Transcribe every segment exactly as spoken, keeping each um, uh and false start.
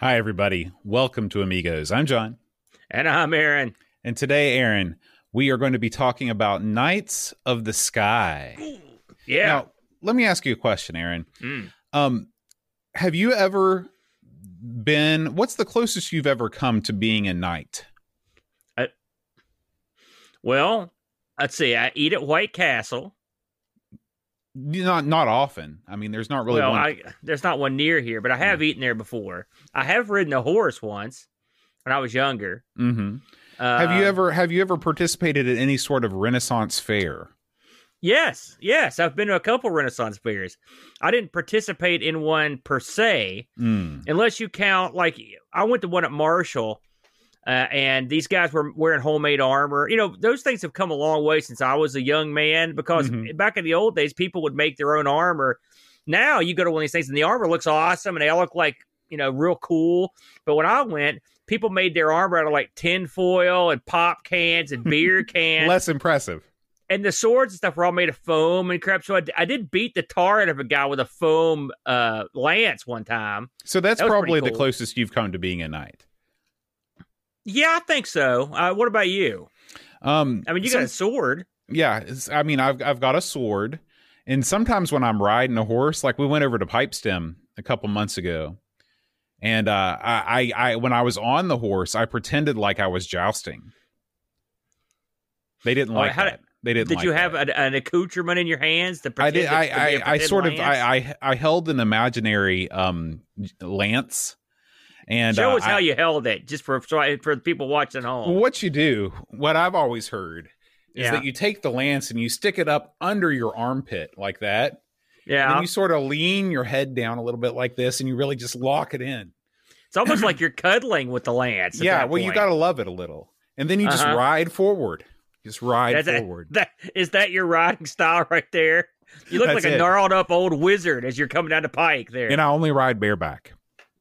Hi, everybody. Welcome to Amigos. I'm John. And I'm Aaron. And today, Aaron, we are going to be talking about Knights of the Sky. Yeah. Now, let me ask you a question, Aaron. Mm. Um, have you ever been, what's the closest you've ever come to being a knight? I, well, let's see. I eat at White Castle. Not not often. I mean, there's not really well, one. I, there's not one near here, but I have yeah. eaten there before. I have ridden a horse once when I was younger. Mm-hmm. Uh, have you ever Have you ever participated at any sort of Renaissance fair? Yes, yes. I've been to a couple Renaissance fairs. I didn't participate in one per se, mm. unless you count, like, I went to one at Marshall, uh, and these guys were wearing homemade armor. You know, those things have come a long way since I was a young man, because mm-hmm. back in the old days, people would make their own armor. Now, you go to one of these things, and the armor looks awesome, and they all look, like, you know, real cool. But when I went, people made their armor out of, like, tin foil and pop cans and beer cans. Less impressive. And the swords and stuff were all made of foam and crap. So I, I did beat the tar out of a guy with a foam uh, lance one time. So that's that probably cool. The closest you've come to being a knight. Yeah, I think so. Uh, what about you? Um, I mean, you so, got a sword. Yeah, I mean, I've I've got a sword. And sometimes when I'm riding a horse, like we went over to Pipestem a couple months ago, and uh, I, I, I when I was on the horse, I pretended like I was jousting. They didn't like right, that. They didn't. Did like you have a, an accoutrement in your hands? To I did. I, to I, I, I sort lance? of. I, I I held an imaginary um, lance. And show uh, us how I, you held it, just for for people watching home. What you do, what I've always heard, is yeah. that you take the lance and you stick it up under your armpit like that. Yeah. And you sort of lean your head down a little bit like this, and you really just lock it in. It's almost like you're cuddling with the lance. Yeah. Well, point. you got to love it a little, and then you just uh-huh. ride forward. Just ride That's forward. A, that, is that your riding style right there? You look That's like a it. gnarled up old wizard as you're coming down the pike there. And I only ride bareback.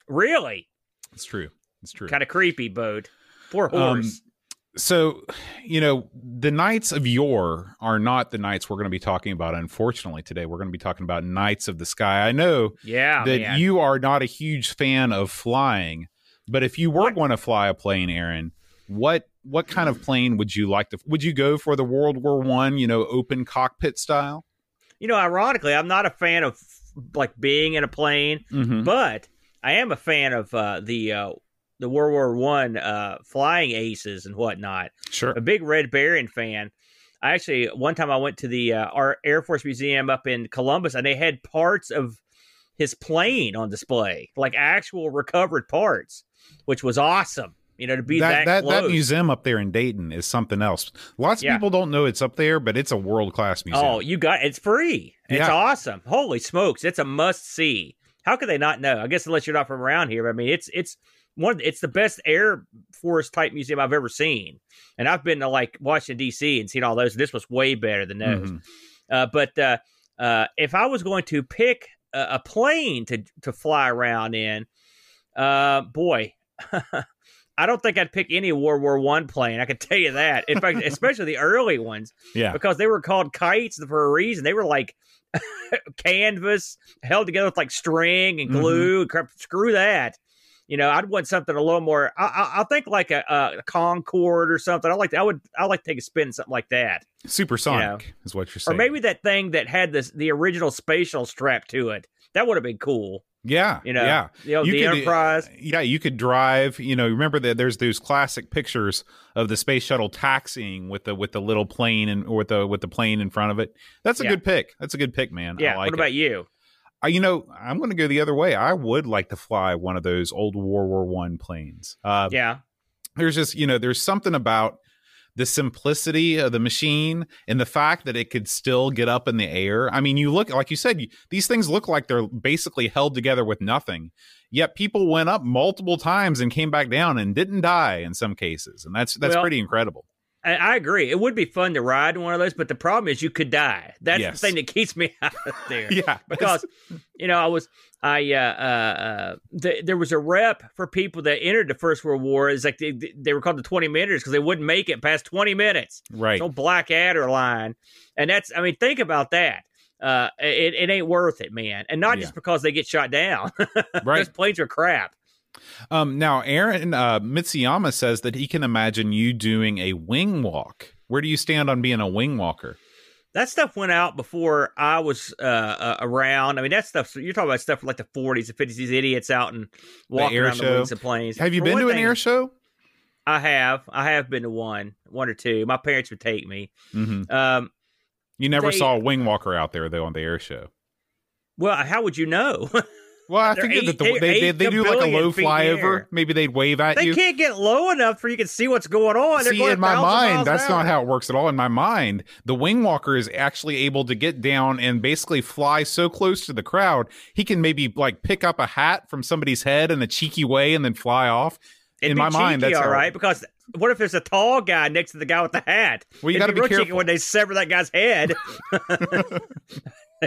Really? It's true. It's true. Kind of creepy, Bode. Poor horse. Um, so, you know, the knights of yore are not the knights we're going to be talking about, unfortunately, today. We're going to be talking about Knights of the Sky. I know yeah, that man. you are not a huge fan of flying, but if you were what? going to fly a plane, Aaron, what... What kind of plane would you like to, would you go for the World War One, you know, open cockpit style? You know, ironically, I'm not a fan of like being in a plane, mm-hmm. but I am a fan of uh, the, uh, the World War One uh, flying aces and whatnot. Sure. A big Red Baron fan. I actually, one time I went to the uh, our Air Force Museum up in Columbus, and they had parts of his plane on display, like actual recovered parts, which was awesome. You know, to be that that, that, close. That museum up there in Dayton is something else. Lots of yeah. people don't know it's up there, but it's a world-class museum. Oh, you got it's free. It's yeah. awesome. Holy smokes, it's a must-see. How could they not know? I guess unless you're not from around here. But I mean, it's it's one. It's the best Air Force type museum I've ever seen. And I've been to like Washington D C and seen all those. This was way better than those. Mm-hmm. Uh, but uh, uh, if I was going to pick a, a plane to to fly around in, uh, boy. I don't think I'd pick any World War One plane. I can tell you that. In fact, especially the early ones, yeah, because they were called kites for a reason. They were like canvas held together with like string and glue. Mm-hmm. And screw that. You know, I'd want something a little more. I, I, I think like a, a Concorde or something. I like. I would. I like to take a spin in something like that. Supersonic, you know? Is what you're saying, or maybe that thing that had this the original spatial strap to it. That would have been cool. Yeah, you know, yeah. You know, you the could, Enterprise. Yeah, you could drive. You know, remember that there's those classic pictures of the space shuttle taxiing with the with the little plane and or with the with the plane in front of it. That's a yeah. good pick. That's a good pick, man. Yeah. I like what about it. you? I, you know, I'm going to go the other way. I would like to fly one of those old World War One planes. Uh, yeah. There's just you know, there's something about the simplicity of the machine and the fact that it could still get up in the air. I mean, you look, like you said, you, these things look like they're basically held together with nothing. Yet people went up multiple times and came back down and didn't die in some cases. And that's that's well, pretty incredible. I, I agree. It would be fun to ride in one of those, but the problem is you could die. That's yes. the thing that keeps me out of there. yeah, because, you know, I was... I uh, uh, th- there was a rep for people that entered the First World War. It's like they, they were called the twenty minuters because they wouldn't make it past twenty minutes. Right. No Blackadder line. And that's, I mean, think about that. Uh, it, it ain't worth it, man. And not yeah. just because they get shot down. Right. Those planes are crap. Um, now, Aaron uh, Mitsuyama says that he can imagine you doing a wing walk. Where do you stand on being a wing walker? That stuff went out before I was uh, uh, around. I mean, that stuff, you're talking about stuff from like the forties, the fifties, these idiots out and walking around the wings of planes. Have you been to an air show? I have. I have been to one, one or two. My parents would take me. Mm-hmm. Um, you never saw a wing walker out there, though, on the air show. Well, how would you know? Well, I figured that the, they, they, they do like a low flyover. Maybe they'd wave at they you. They can't get low enough for you can see what's going on. See, going in my mind, that's not how it works at all. In my mind, the wing walker is actually able to get down and basically fly so close to the crowd, he can maybe like pick up a hat from somebody's head in a cheeky way and then fly off. It'd in my cheeky, mind, that's all right. Because what if there's a tall guy next to the guy with the hat? Well, you got to be, be careful when they sever that guy's head.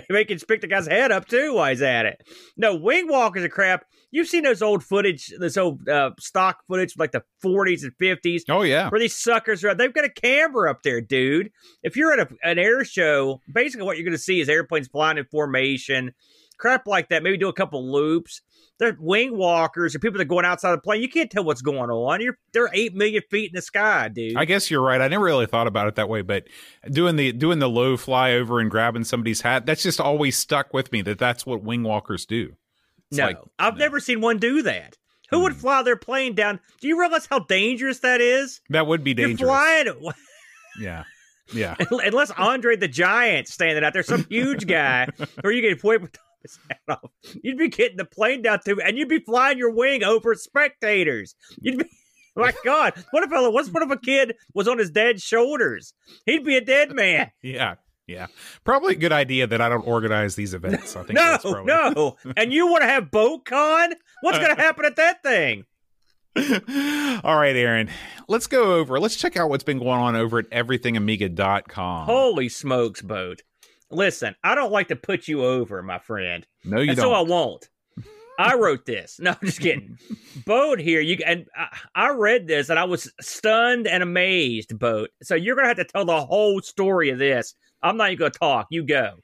They can pick the guy's head up, too, while he's at it. No, wing walkers are crap. You've seen those old footage, this old uh, stock footage from like the forties and fifties. Oh, yeah. Where these suckers are, they've got a camera up there, dude. If you're at a, an air show, basically what you're going to see is airplanes flying in formation, crap like that. Maybe do a couple loops. They're wing walkers or people that are going outside the plane. You can't tell what's going on. You're, they're eight million feet in the sky, dude. I guess you're right. I never really thought about it that way, but doing the doing the low flyover and grabbing somebody's hat, that's just always stuck with me that that's what wing walkers do. It's no, like, I've no. never seen one do that. Who mm. would fly their plane down? Do you realize how dangerous that is? That would be dangerous. You're flying. Yeah. Yeah. Unless Andre the Giant's standing out there, some huge guy, or you can point with off. You'd be getting the plane down to, and you'd be flying your wing over spectators. You'd be, my God, what if a, what if a kid was on his dead shoulders? He'd be a dead man. Yeah, yeah. Probably a good idea that I don't organize these events. I think no, that's probably... no. And you want to have BoatCon? What's going to happen at that thing? All right, Aaron, let's go over. Let's check out what's been going on over at everything amiga dot com. Holy smokes, Boat. Listen, I don't like to put you over, my friend. No, you and don't. So I won't. I wrote this. No, I'm just kidding. Boat here, you and I, I read this, and I was stunned and amazed, Boat. So you're going to have to tell the whole story of this. I'm not even going to talk. You go.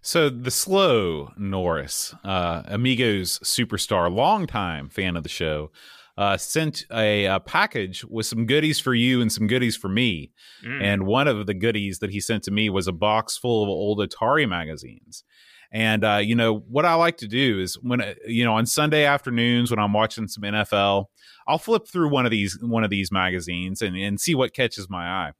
So the slow Norris, uh, Amigos superstar, longtime fan of the show, Uh, sent a, a package with some goodies for you and some goodies for me. Mm. And one of the goodies that he sent to me was a box full of old Atari magazines. And, uh, you know, what I like to do is when, uh, you know, on Sunday afternoons when I'm watching some N F L, I'll flip through one of these, one of these magazines and, and see what catches my eye.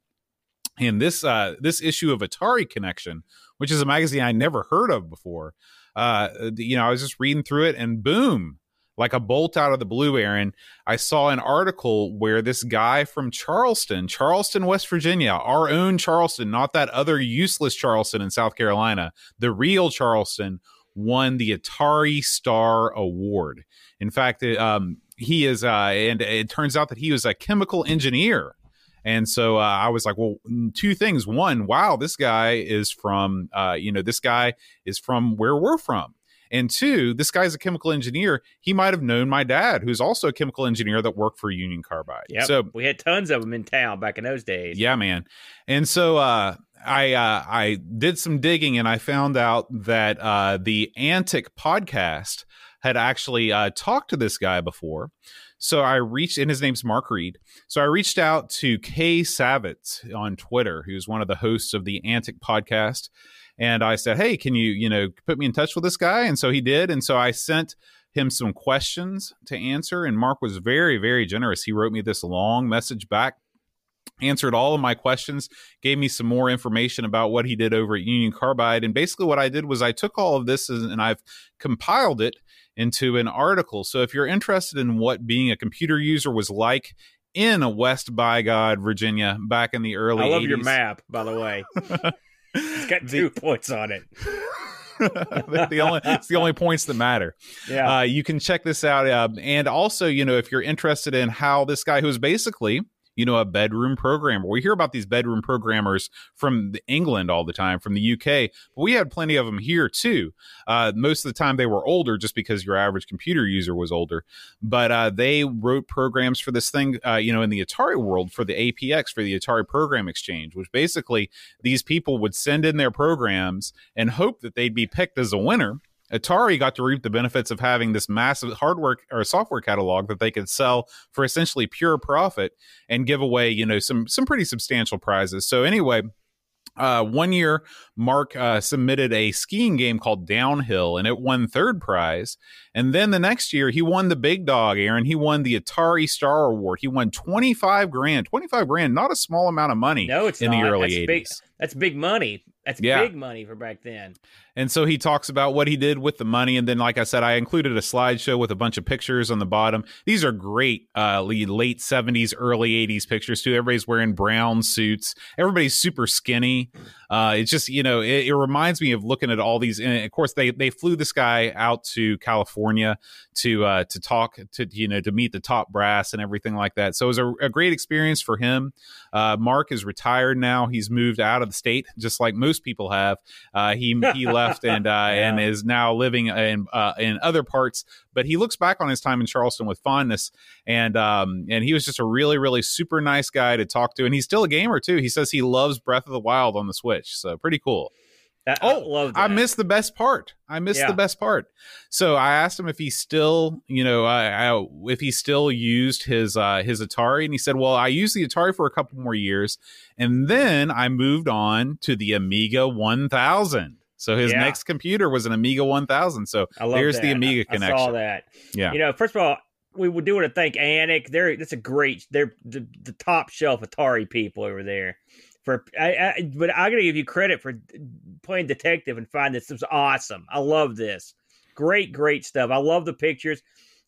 And this, uh, this issue of Atari Connection, which is a magazine I never heard of before, uh, you know, I was just reading through it and boom, like a bolt out of the blue, Aaron, I saw an article where this guy from Charleston, Charleston, West Virginia, our own Charleston, not that other useless Charleston in South Carolina, the real Charleston, won the Atari Star Award. In fact, it, um, he is, uh, and it turns out that he was a chemical engineer. And so uh, I was like, well, two things. One, wow, this guy is from, uh, you know, this guy is from where we're from. And two, this guy's a chemical engineer. He might have known my dad, who's also a chemical engineer that worked for Union Carbide. Yeah, so we had tons of them in town back in those days. Yeah, man. And so uh, I uh, I did some digging, and I found out that uh, the Antic Podcast had actually uh, talked to this guy before. So I reached, and his name's Mark Reed. So I reached out to Kay Savitz on Twitter, who's one of the hosts of the Antic Podcast. And I said, hey, can you, you know, put me in touch with this guy? And so he did. And so I sent him some questions to answer. And Mark was very, very generous. He wrote me this long message back, answered all of my questions, gave me some more information about what he did over at Union Carbide. And basically what I did was I took all of this and I've compiled it into an article. So if you're interested in what being a computer user was like in a West Bygod, Virginia, back in the early eighties. I love eighties. Your map, by the way. It's got two points on it. the only, it's the only points that matter. Yeah. Uh, you can check this out. Uh, and also, you know, if you're interested in how this guy, who's basically, you know, a bedroom programmer. We hear about these bedroom programmers from England all the time, from the U K, but we had plenty of them here too. Uh, most of the time they were older just because your average computer user was older, but uh, they wrote programs for this thing, uh, you know, in the Atari world for the A P X, for the Atari Program Exchange, which basically these people would send in their programs and hope that they'd be picked as a winner. Atari got to reap the benefits of having this massive hardware or software catalog that they could sell for essentially pure profit and give away, you know, some some pretty substantial prizes. So anyway, uh, one year, Mark uh, submitted a skiing game called Downhill, and it won third prize. And then the next year, he won the big dog, Aaron. He won the Atari Star Award. He won twenty-five grand. twenty-five grand, not a small amount of money. No, it's in not. The early that's eighties. Big, that's big money. That's yeah. big money for back then. And so he talks about what he did with the money. And then, like I said, I included a slideshow with a bunch of pictures on the bottom. These are great uh, late seventies, early eighties pictures, too. Everybody's wearing brown suits. Everybody's super skinny. Uh, it's just, you know, it, it reminds me of looking at all these. And, of course, they, they flew this guy out to California to uh, to talk, to you know, to meet the top brass and everything like that. So it was a, a great experience for him. Uh, Mark is retired now. He's moved out of the state, just like most people have. Uh, he he left. And uh, yeah. and is now living in uh, in other parts, but he looks back on his time in Charleston with fondness. And um and he was just a really really super nice guy to talk to, and he's still a gamer too. He says he loves Breath of the Wild on the Switch, so pretty cool. That, oh, I, love that. I missed the best part. I missed yeah. the best part. So I asked him if he still, you know, I, I, if he still used his uh, his Atari, and he said, "Well, I used the Atari for a couple more years, and then I moved on to the Amiga one thousand." So his yeah. next computer was an Amiga one thousand. So there's that. the Amiga I, connection. I saw that. Yeah. You know, first of all, we would do want to thank Antic. They're that's a great. They're the, the top shelf Atari people over there. For I, I, but I'm gonna give you credit for playing detective and find this. It was awesome. I love this. Great, great stuff. I love the pictures.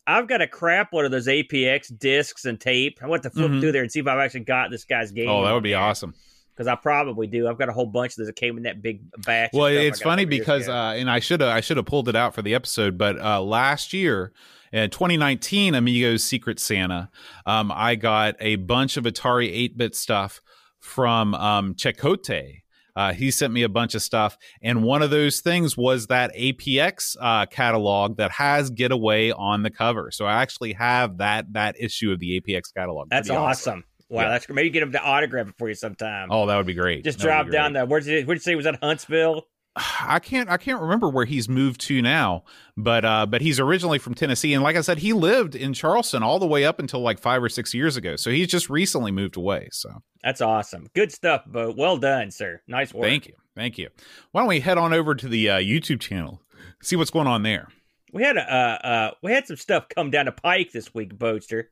I've got a crap load of those A P X discs and tape. I want to flip mm-hmm. through there and see if I've actually got this guy's game. Oh, that would be there. awesome. Because I probably do. I've got a whole bunch that came in that big batch. Well, it's funny because, uh, and I should have I should have pulled it out for the episode, but uh, last year, in twenty nineteen, Amigos Secret Santa, um, I got a bunch of Atari eight-bit stuff from um, Chakotay. Uh, he sent me a bunch of stuff, and one of those things was that A P X uh, catalog that has Getaway on the cover. So I actually have that that issue of the A P X catalog. That's awesome. awesome. Wow, yeah. that's maybe get him to autograph it for you sometime. Oh, that would be great. Just that drive down there. Where'd you, where'd you say was that Huntsville? I can't I can't remember where he's moved to now, but uh, but he's originally from Tennessee, and like I said, he lived in Charleston all the way up until like five or six years ago. So he's just recently moved away. So that's awesome, good stuff, Bo. Well done, sir. Nice work. Thank you, thank you. Why don't we head on over to the uh, YouTube channel, see what's going on there? We had a, uh, uh we had some stuff come down to Pike this week, Boaster,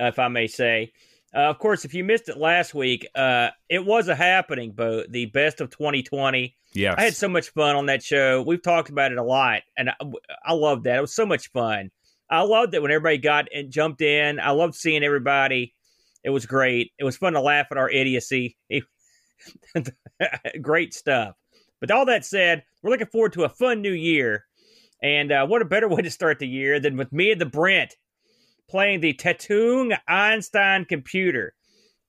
uh, if I may say. Uh, of course, if you missed it last week, uh, it was a happening, Bo, the best of twenty twenty. Yes. I had so much fun on that show. We've talked about it a lot, and I, I loved that. It was so much fun. I loved it when everybody got and jumped in. I loved seeing everybody. It was great. It was fun to laugh at our idiocy. It, great stuff. But all that said, we're looking forward to a fun new year, and uh, what a better way to start the year than with me and the Brent playing the Tatung Einstein computer.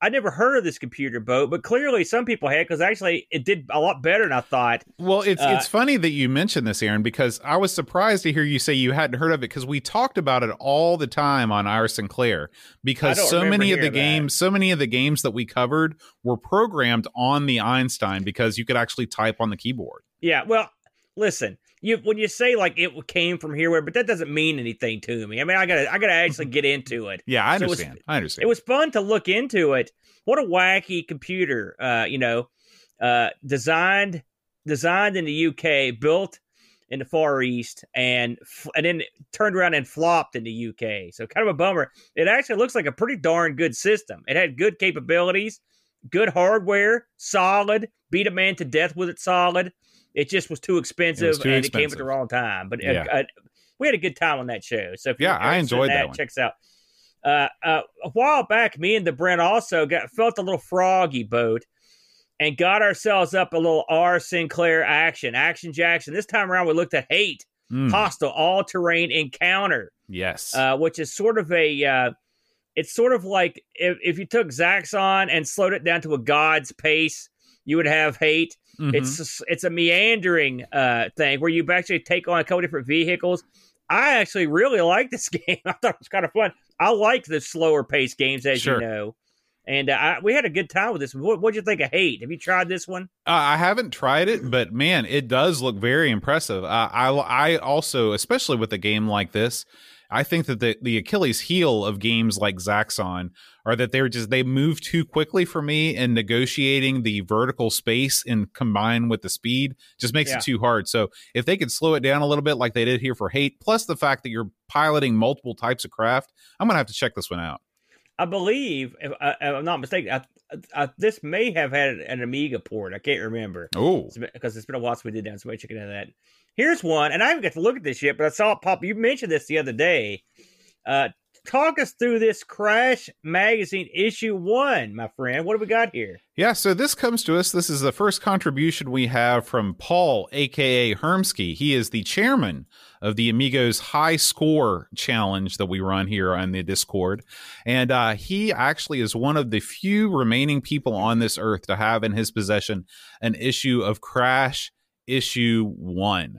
I never heard of this computer, Bo, but clearly some people had, because actually it did a lot better than I thought. Well, it's uh, it's funny that you mentioned this, Aaron, because I was surprised to hear you say you hadn't heard of it, because we talked about it all the time on Ira Sinclair, because so many of the games, that. so many of the games that we covered were programmed on the Einstein, because you could actually type on the keyboard. Yeah, well, listen. You, when you say like it came from here, but that doesn't mean anything to me. I mean, I gotta, I gotta actually get into it. Yeah, I understand. So it was, I understand. It was fun to look into it. What a wacky computer, uh, you know, uh, designed, designed in the U K, built in the Far East, and and then turned around and flopped in the U K. So kind of a bummer. It actually looks like a pretty darn good system. It had good capabilities, good hardware, solid. Beat a man to death with it, solid. It just was too expensive, it was too and expensive. It came at the wrong time. But yeah. uh, we had a good time on that show. So if yeah, you I enjoyed that, that one. Check us out. Uh, uh, a while back, me and the Brent also got felt a little froggy boat and got ourselves up a little R. Sinclair action, Action Jackson. This time around, we looked at Hate, mm. Hostile All-Terrain Encounter. Yes. Uh, which is sort of a, uh, it's sort of like if, if you took Zaxxon and slowed it down to a god's pace, you would have Hate. Mm-hmm. It's, it's a meandering uh, thing where you actually take on a couple different vehicles. I actually really like this game. I thought it was kind of fun. I like the slower paced games, as sure. you know. And uh, I, we had a good time with this. What did you think of Hate? Have you tried this one? Uh, I haven't tried it, but man, it does look very impressive. Uh, I, I also, especially with a game like this, I think that the, the Achilles heel of games like Zaxxon are that they're just, they move too quickly for me, and negotiating the vertical space and combined with the speed just makes yeah. it too hard. So if they could slow it down a little bit like they did here for Hate, plus the fact that you're piloting multiple types of craft, I'm going to have to check this one out. I believe, if, I, if I'm not mistaken, I, I, I, this may have had an Amiga port. I can't remember. Oh, because it's been a while since we did that. So we check into that. Here's one, and I haven't got to look at this yet, but I saw it pop. You mentioned this the other day. Uh, talk us through this Crash Magazine issue one, my friend. What do we got here? Yeah, so this comes to us. This is the first contribution we have from Paul, a k a. Hermsky. He is the chairman of the Amigos High Score Challenge that we run here on the Discord. And uh, he actually is one of the few remaining people on this earth to have in his possession an issue of Crash Issue one.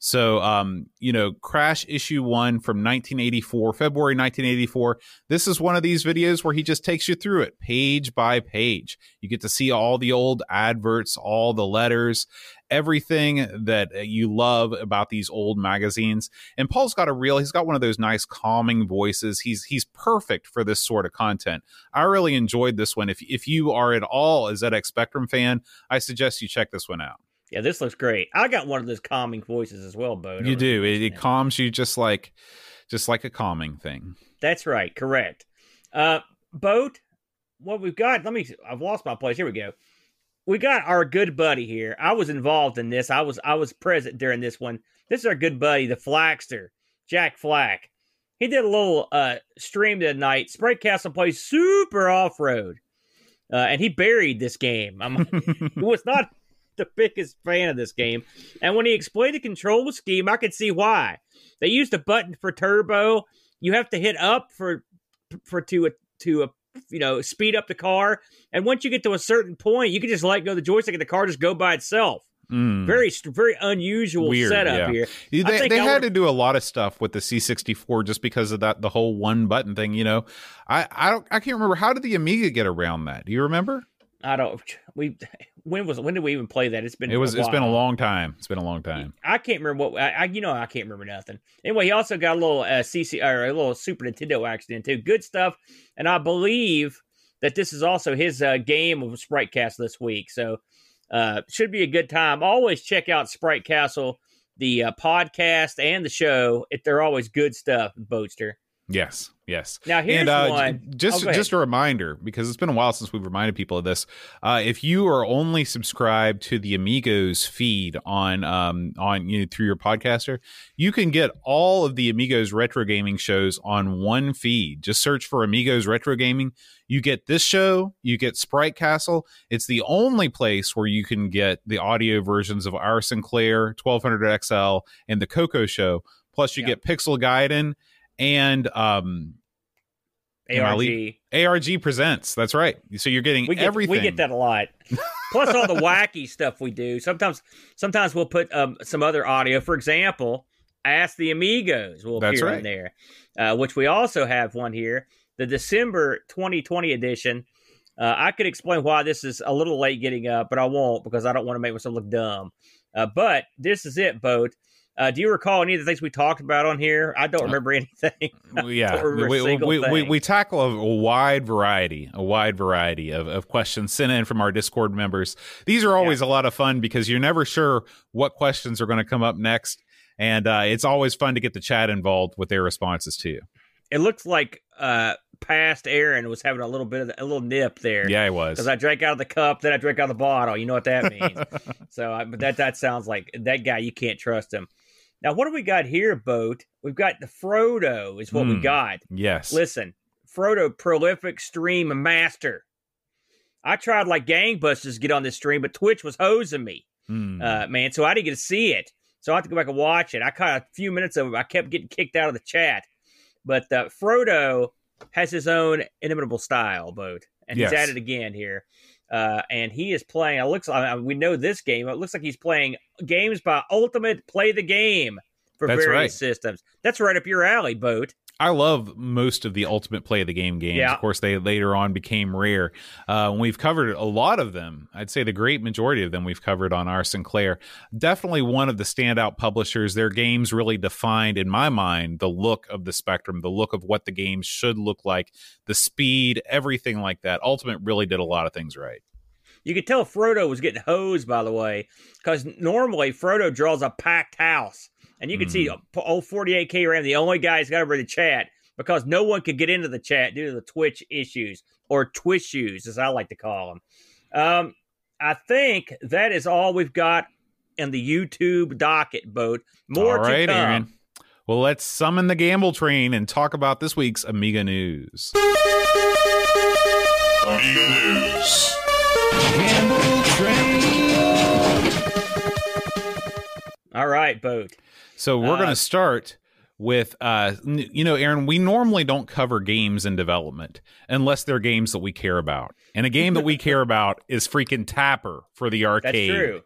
So, um, you know, Crash Issue one from nineteen eighty-four, February nineteen eighty-four. This is one of these videos where he just takes you through it page by page. You get to see all the old adverts, all the letters, everything that you love about these old magazines. And Paul's got a real, he's got one of those nice calming voices. He's he's perfect for this sort of content. I really enjoyed this one. If, if you are at all a Z X Spectrum fan, I suggest you check this one out. Yeah, this looks great. I got one of those calming voices as well, Bo. You do. It, it calms you just like just like a calming thing. That's right. Correct. Uh, Boat, what we've got, let me, I've lost my place. Here we go. We got our good buddy here. I was involved in this. I was I was present during this one. This is our good buddy, the Flaxter, Jack Flack. He did a little uh, stream tonight. Sprite Castle plays super off-road. Uh, and he buried this game. I'm, it was not the biggest fan of this game, and when he explained the control scheme, I could see why. They used a button for turbo. You have to hit up for for to a, to a, you know, speed up the car, and once you get to a certain point, you can just let go of the joystick and the car just go by itself. Mm. Very, very unusual Weird, setup yeah. here. They, they had to do a lot of stuff with the C sixty-four just because of that, the whole one button thing. You know, I I don't I can't remember, how did the Amiga get around that? Do you remember? I don't. We when was when did we even play that? It's been it was. It's been a long time. It's been a long time. I can't remember what I, I you know. I can't remember nothing. Anyway, he also got a little uh, C C or a little Super Nintendo accident too. Good stuff. And I believe that this is also his uh, game of Sprite Castle this week. So uh, should be a good time. Always check out Sprite Castle, the uh, podcast and the show. It, they're always good stuff, Boatster. Yes, yes. Now here's and, uh, one. Just, oh, just a reminder, because it's been a while since we've reminded people of this. Uh, if you are only subscribed to the Amigos feed on, um, on you know, through your podcaster, you can get all of the Amigos Retro Gaming shows on one feed. Just search for Amigos Retro Gaming. You get this show. You get Sprite Castle. It's the only place where you can get the audio versions of our Sinclair, twelve hundred X L, and the Coco Show. Plus, you yeah. get Pixel Gaiden. And um, A R G. A R G Presents. That's right. So you're getting we get, everything. We get that a lot. Plus all the wacky stuff we do. Sometimes sometimes we'll put um, some other audio. For example, Ask the Amigos will appear right. in there, uh, which we also have one here. The December twenty twenty edition. Uh, I could explain why this is a little late getting up, but I won't because I don't want to make myself look dumb. Uh, but this is it, Boat. Uh, do you recall any of the things we talked about on here? I don't remember anything. Yeah, remember we, we, we, we tackle a, a wide variety, a wide variety of, of questions sent in from our Discord members. These are always yeah. a lot of fun because you're never sure what questions are going to come up next. And uh, it's always fun to get the chat involved with their responses to you. It looks like uh, past Aaron was having a little bit of the, a little nip there. Yeah, he was. Because I drank out of the cup, then I drank out of the bottle. You know what that means. so I, but that, that sounds like that guy, you can't trust him. Now, what do we got here, Boat? We've got the Frodo is what mm, we got. Yes. Listen, Frodo, prolific stream master. I tried like gangbusters to get on this stream, but Twitch was hosing me, mm. uh, man. So I didn't get to see it. So I have to go back and watch it. I caught a few minutes of it. I kept getting kicked out of the chat. But uh, Frodo has his own inimitable style, boat, and yes. he's at it again here. Uh, and he is playing. It looks like I mean, we know this game. It looks like he's playing games by Ultimate Play the Game for That's various right. systems. That's right up your alley, boat. I love most of the Ultimate Play of the Game games. Yeah. Of course, they later on became Rare. Uh, we've covered a lot of them. I'd say the great majority of them we've covered on our Sinclair. Definitely one of the standout publishers. Their games really defined, in my mind, the look of the Spectrum, the look of what the game should look like, the speed, everything like that. Ultimate really did a lot of things right. You could tell Frodo was getting hosed, by the way, because normally Frodo draws a packed house. And you can mm. see old forty-eight K Ram, the only guy who's got over the chat, because no one could get into the chat due to the Twitch issues, or Twishoes, as I like to call them. Um, I think that is all we've got in the YouTube docket, boat. More all to right, come. Aaron. Well, let's summon the gamble train and talk about this week's Amiga News. Amiga News. Gamble train. All right, boat. So we're uh, going to start with, uh, you know, Aaron, we normally don't cover games in development unless they're games that we care about. And a game that we care about is freaking Tapper for the arcade. That's true.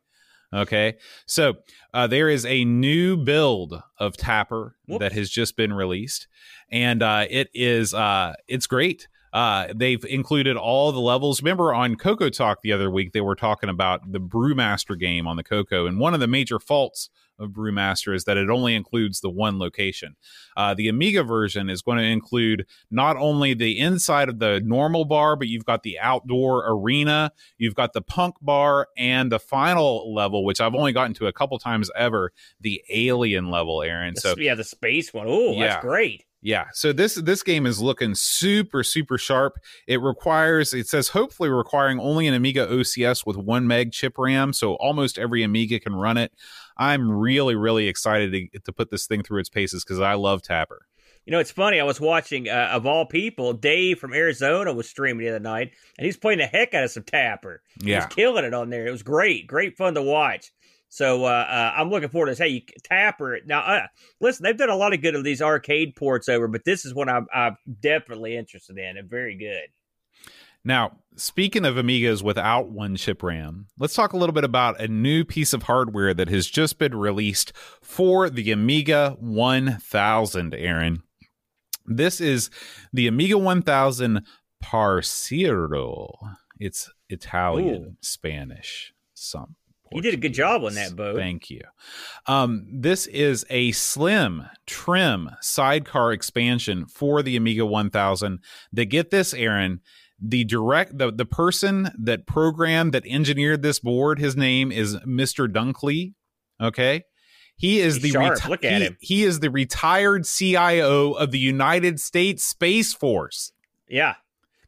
Okay. So uh, there is a new build of Tapper Whoops. that has just been released. And uh, it is, uh, it's great. Uh, they've included all the levels. Remember on Coco Talk the other week, they were talking about the Brewmaster game on the Coco. And one of the major faults of Brewmaster is that it only includes the one location. Uh, the Amiga version is going to include not only the inside of the normal bar, but you've got the outdoor arena, you've got the punk bar, and the final level, which I've only gotten to a couple times ever, the alien level, Aaron. So yeah, the space one. Oh, yeah. That's great. Yeah, so this this game is looking super, super sharp. It requires, it says, hopefully requiring only an Amiga O C S with one meg chip RAM, so almost every Amiga can run it. I'm really, really excited to, to put this thing through its paces because I love Tapper. You know, it's funny. I was watching, uh, of all people, Dave from Arizona was streaming the other night, and he's playing the heck out of some Tapper. Yeah. He's killing it on there. It was great, great fun to watch. So uh, uh, I'm looking forward to this. Hey, you Tapper. Now, uh, listen, they've done a lot of good of these arcade ports over, but this is one I'm, I'm definitely interested in and very good. Now, speaking of Amigas without one chip RAM, let's talk a little bit about a new piece of hardware that has just been released for the Amiga one thousand, Aaron. This is the Amiga one thousand Parcero. It's Italian, Ooh. Spanish, some. You did a good job on that, Bo. Thank you. Um, this is a slim, trim sidecar expansion for the Amiga one thousand. They get this, Aaron. The direct the, the person that programmed, that engineered this board, his name is Mister Dunkley. Okay. He is He's the reti- Look at he, him. He is the retired C I O of the United States Space Force. Yeah.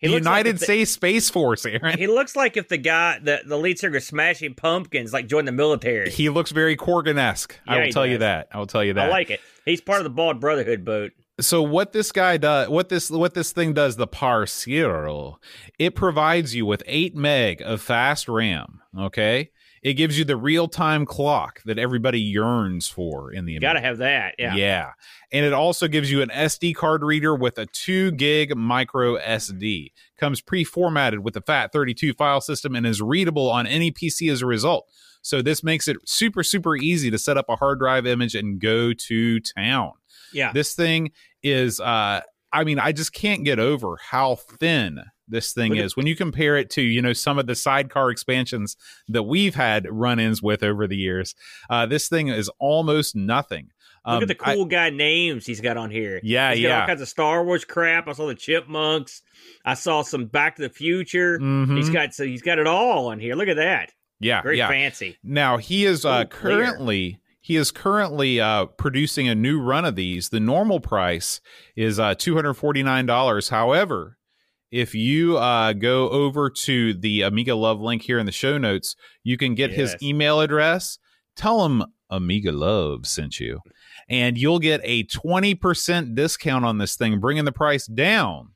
He the United like States the, Space Force, Aaron. He looks like if the guy, the, the lead singer Smashing Pumpkins, like joined the military. He looks very Corgan-esque. Yeah, I will tell does. you that. I will tell you that. I like it. He's part of the Bald Brotherhood boat. So what this guy does, what this what this thing does, the Parcero, it provides you with eight meg of fast RAM. Okay. It gives you the real-time clock that everybody yearns for in the Amiga. Gotta have that, yeah. Yeah. And it also gives you an S D card reader with a two gig micro S D. Comes pre-formatted with a FAT thirty-two file system and is readable on any P C as a result. So this makes it super, super easy to set up a hard drive image and go to town. Yeah. This thing is, uh, I mean, I just can't get over how thin this thing is when you compare it to, you know, some of the sidecar expansions that we've had run-ins with over the years. Uh, this thing is almost nothing. Um, Look at the cool I, guy names he's got on here. Yeah, he's got yeah. all kinds of Star Wars crap. I saw the Chipmunks. I saw some Back to the Future. Mm-hmm. He's got so he's got it all on here. Look at that. Yeah, very yeah. fancy. Now he is uh, so currently. Clear. He is currently uh, producing a new run of these. The normal price is uh, two hundred forty-nine dollars. However, if you uh, go over to the Amiga Love link here in the show notes, you can get yes. his email address. Tell him Amiga Love sent you, and you'll get a twenty percent discount on this thing, bringing the price down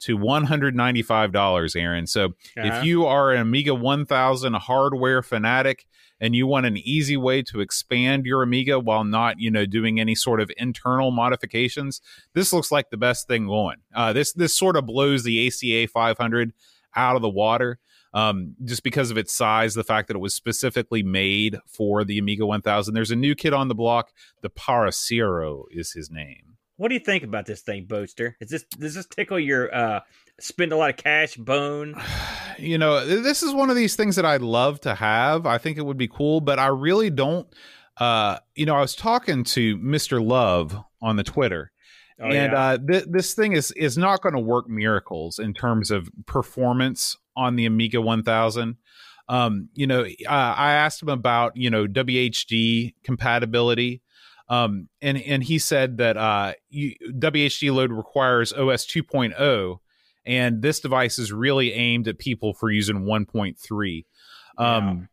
to one hundred ninety-five dollars, Aaron. So uh-huh. if you are an Amiga one thousand hardware fanatic and you want an easy way to expand your Amiga while not, you know, doing any sort of internal modifications, this looks like the best thing going. Uh, this this sort of blows the A C A five hundred out of the water, um, just because of its size, the fact that it was specifically made for the Amiga one thousand. There's a new kid on the block. The Paracero is his name. What do you think about this thing, Boaster? Is this does this tickle your uh, spend a lot of cash bone? You know, this is one of these things that I'd love to have. I think it would be cool, but I really don't. Uh, you know, I was talking to Mister Love on the Twitter, oh, and yeah. uh, th- this thing is is not going to work miracles in terms of performance on the Amiga one thousand. Um, you know, uh, I asked him about you know W H D compatibility. Um, and, and he said that uh, you, W H D load requires O S two point oh, and this device is really aimed at people for using one point three. Um,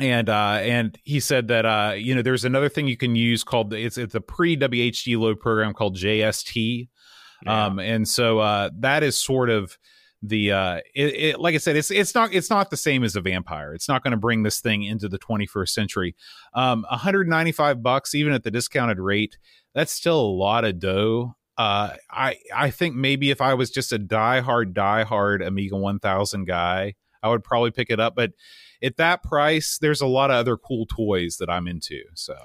yeah. And uh, and he said that uh, you know there's another thing you can use called it's it's a pre-W H D load program called J S T, yeah. um, and so uh, that is sort of the uh, it, it, like I said, it's it's not it's not the same as a vampire. It's not going to bring this thing into the twenty-first century. Um, one hundred ninety-five bucks, even at the discounted rate, that's still a lot of dough. Uh, I I think maybe if I was just a diehard diehard Amiga one thousand guy, I would probably pick it up. But at that price, there's a lot of other cool toys that I'm into. So,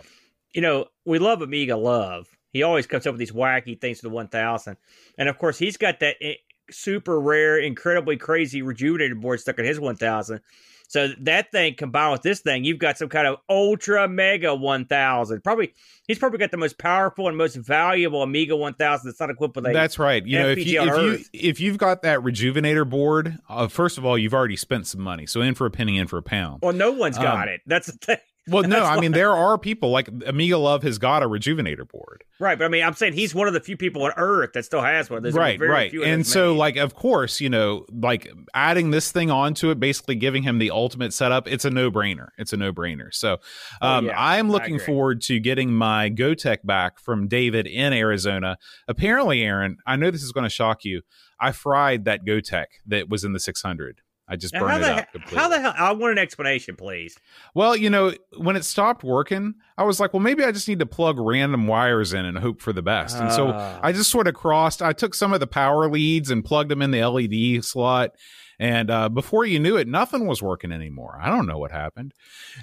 you know, we love Amiga Love. He always comes up with these wacky things for the one thousand, and of course, he's got that. It, super rare, incredibly crazy rejuvenated board stuck in his one thousand. So that thing combined with this thing, you've got some kind of ultra mega one thousand. Probably he's probably got the most powerful and most valuable Amiga one thousand that's not equipped with a. That's right. You F P G know, if you, if you if you've got that rejuvenator board, uh, first of all, you've already spent some money. So in for a penny, in for a pound. Well, no one's got um, it. That's the thing. Well, no, I mean, there are people like Amiga Love has got a rejuvenator board. Right. But I mean, I'm saying he's one of the few people on Earth that still has one. There's right. Very right. Few and so many. Like, of course, you know, like adding this thing onto it, basically giving him the ultimate setup. It's a no brainer. It's a no brainer. So um, oh, yeah. I'm looking forward to getting my GoTech back from David in Arizona. Apparently, Aaron, I know this is going to shock you. I fried that GoTech that was in the six hundred. I just burned it up completely. How the hell? I want an explanation, please. Well, you know, when it stopped working, I was like, well, maybe I just need to plug random wires in and hope for the best. Uh. And so I just sort of crossed. I took some of the power leads and plugged them in the L E D slot. And uh, before you knew it, nothing was working anymore. I don't know what happened.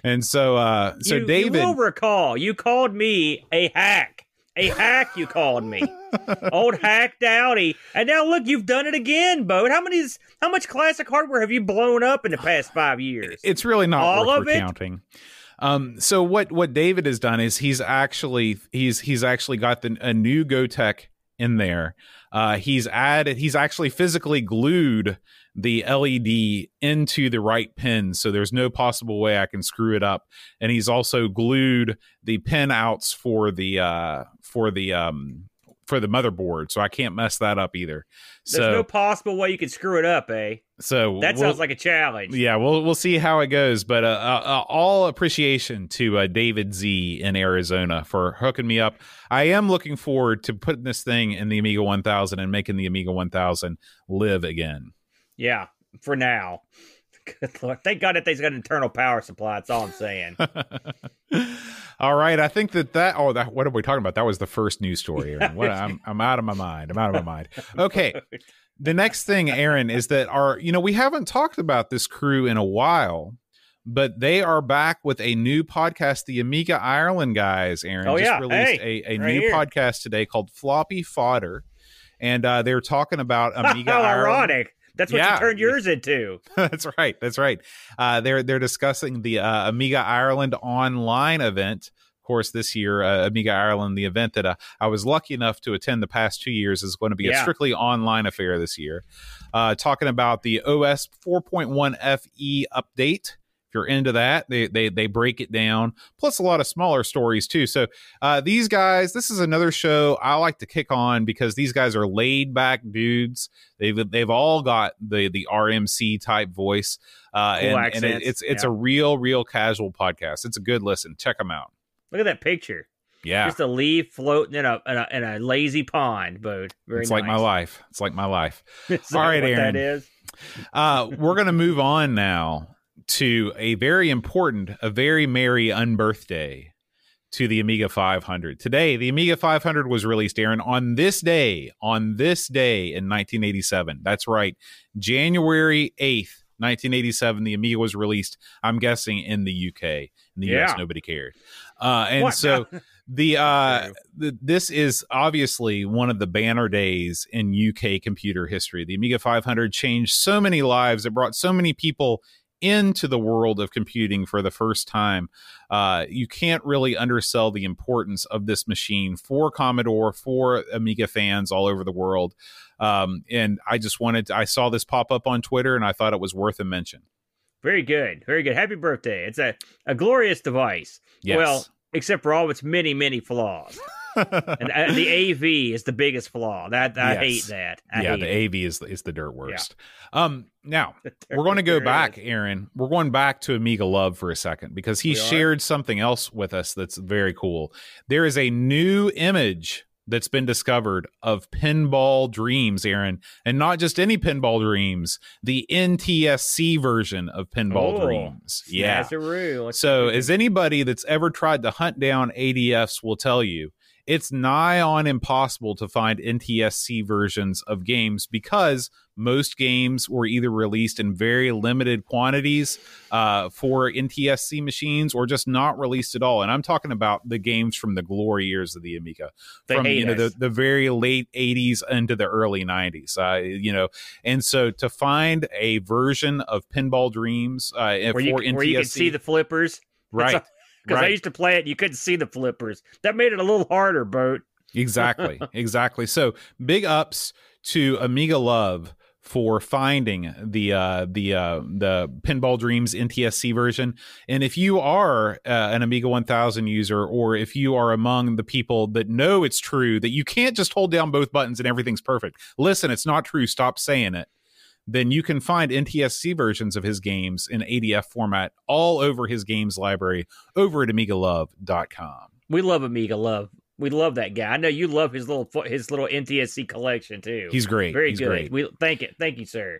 And so, uh, so you, David. You will recall, you called me a hack. A hack, you called me. Old hack Dowdy. And now, look, you've done it again, Bo. How many, how much classic hardware have you blown up in the past five years? It's really not all worth of recounting. It? Um, so what, what David has done is he's actually he's he's actually got the, a new GoTech in there. Uh, he's added. He's actually physically glued the L E D into the right pin, so there's no possible way I can screw it up. And he's also glued the pin outs for the uh for the um for the motherboard, so I can't mess that up either. There's so, no possible way you can screw it up, eh? So that we'll, sounds like a challenge. Yeah, we'll we'll see how it goes. But uh, uh, all appreciation to uh, David Z in Arizona for hooking me up. I am looking forward to putting this thing in the Amiga one thousand and making the Amiga one thousand live again. Yeah, for now. Good Lord. Thank God that thing's got an internal power supply. That's all I'm saying. All right. I think that that, oh, that, what are we talking about? That was the first news story, Aaron. What, I'm, I'm out of my mind. I'm out of my mind. Okay. The next thing, Aaron, is that our, you know, we haven't talked about this crew in a while, but they are back with a new podcast. The Amiga Ireland guys, Aaron, oh, just yeah. released hey, a, a right new here. podcast today called Floppy Fodder. And uh, they're talking about Amiga Ireland. Ironic. That's what yeah. you turned yours into. That's right. That's right. Uh, they're they're discussing the uh, Amiga Ireland online event. Of course, this year, uh, Amiga Ireland, the event that uh, I was lucky enough to attend the past two years, is going to be yeah. a strictly online affair this year. Uh, talking about the O S four point one F E update. If you're into that, they they they break it down. Plus a lot of smaller stories too. So uh, these guys, this is another show I like to kick on because these guys are laid back dudes. They've they've all got the the R M C type voice, uh, cool and, and it, it's it's yeah. a real real casual podcast. It's a good listen. Check them out. Look at that picture. Yeah, just a leaf floating in a in a, in a lazy pond, Bode. Very it's nice. Like my life. It's like my life. All right, Aaron. That is. uh, we're gonna move on now to a very important, a very merry unbirthday to the Amiga five hundred. Today, the Amiga five hundred was released, Aaron, on this day, on this day in nineteen eighty-seven. That's right, January eighth, nineteen eighty-seven, the Amiga was released, I'm guessing, in the U K. In the yeah. U S, nobody cared. Uh, and what? so the uh, the, this is obviously one of the banner days in U K computer history. The Amiga five hundred changed so many lives. It brought so many people into the world of computing for the first time. Uh, you can't really undersell the importance of this machine for Commodore, for Amiga fans all over the world. Um, and I just wanted to, I saw this pop up on Twitter and I thought it was worth a mention. Very good. Very good. Happy birthday. It's a, a glorious device. Yes. Well, except for all its many, many flaws. And uh, the A V is the biggest flaw. That I yes. hate that. I yeah, hate the it. A V is the, is the dirt worst. Yeah. Um, now, we're going to go back, is. Aaron. We're going back to Amiga Love for a second because he we shared are. something else with us that's very cool. There is a new image that's been discovered of pinball dreams, Aaron, and not just any pinball dreams, the N T S C version of pinball oh, dreams. Yeah. So as anybody that's ever tried to hunt down A D Fs will tell you, it's nigh on impossible to find N T S C versions of games because most games were either released in very limited quantities uh, for N T S C machines or just not released at all. And I'm talking about the games from the glory years of the Amiga, they from you know the, the very late eighties into the early nineties. Uh, you know, and so to find a version of Pinball Dreams uh, where for you, N T S C, where you can see the flippers, right? Because right. I used to play it, and you couldn't see the flippers. That made it a little harder, Bert. Exactly, exactly. So big ups to Amiga Love for finding the uh, the uh, the Pinball Dreams N T S C version. And if you are uh, an Amiga one thousand user, or if you are among the people that know it's true, that you can't just hold down both buttons and everything's perfect. Listen, it's not true. Stop saying it. Then you can find N T S C versions of his games in A D F format all over his games library over at Amiga Love dot com. We love Amiga Love. We love that guy. I know you love his little his little N T S C collection, too. He's great. Very He's good. Great. We thank it. Thank you, sir.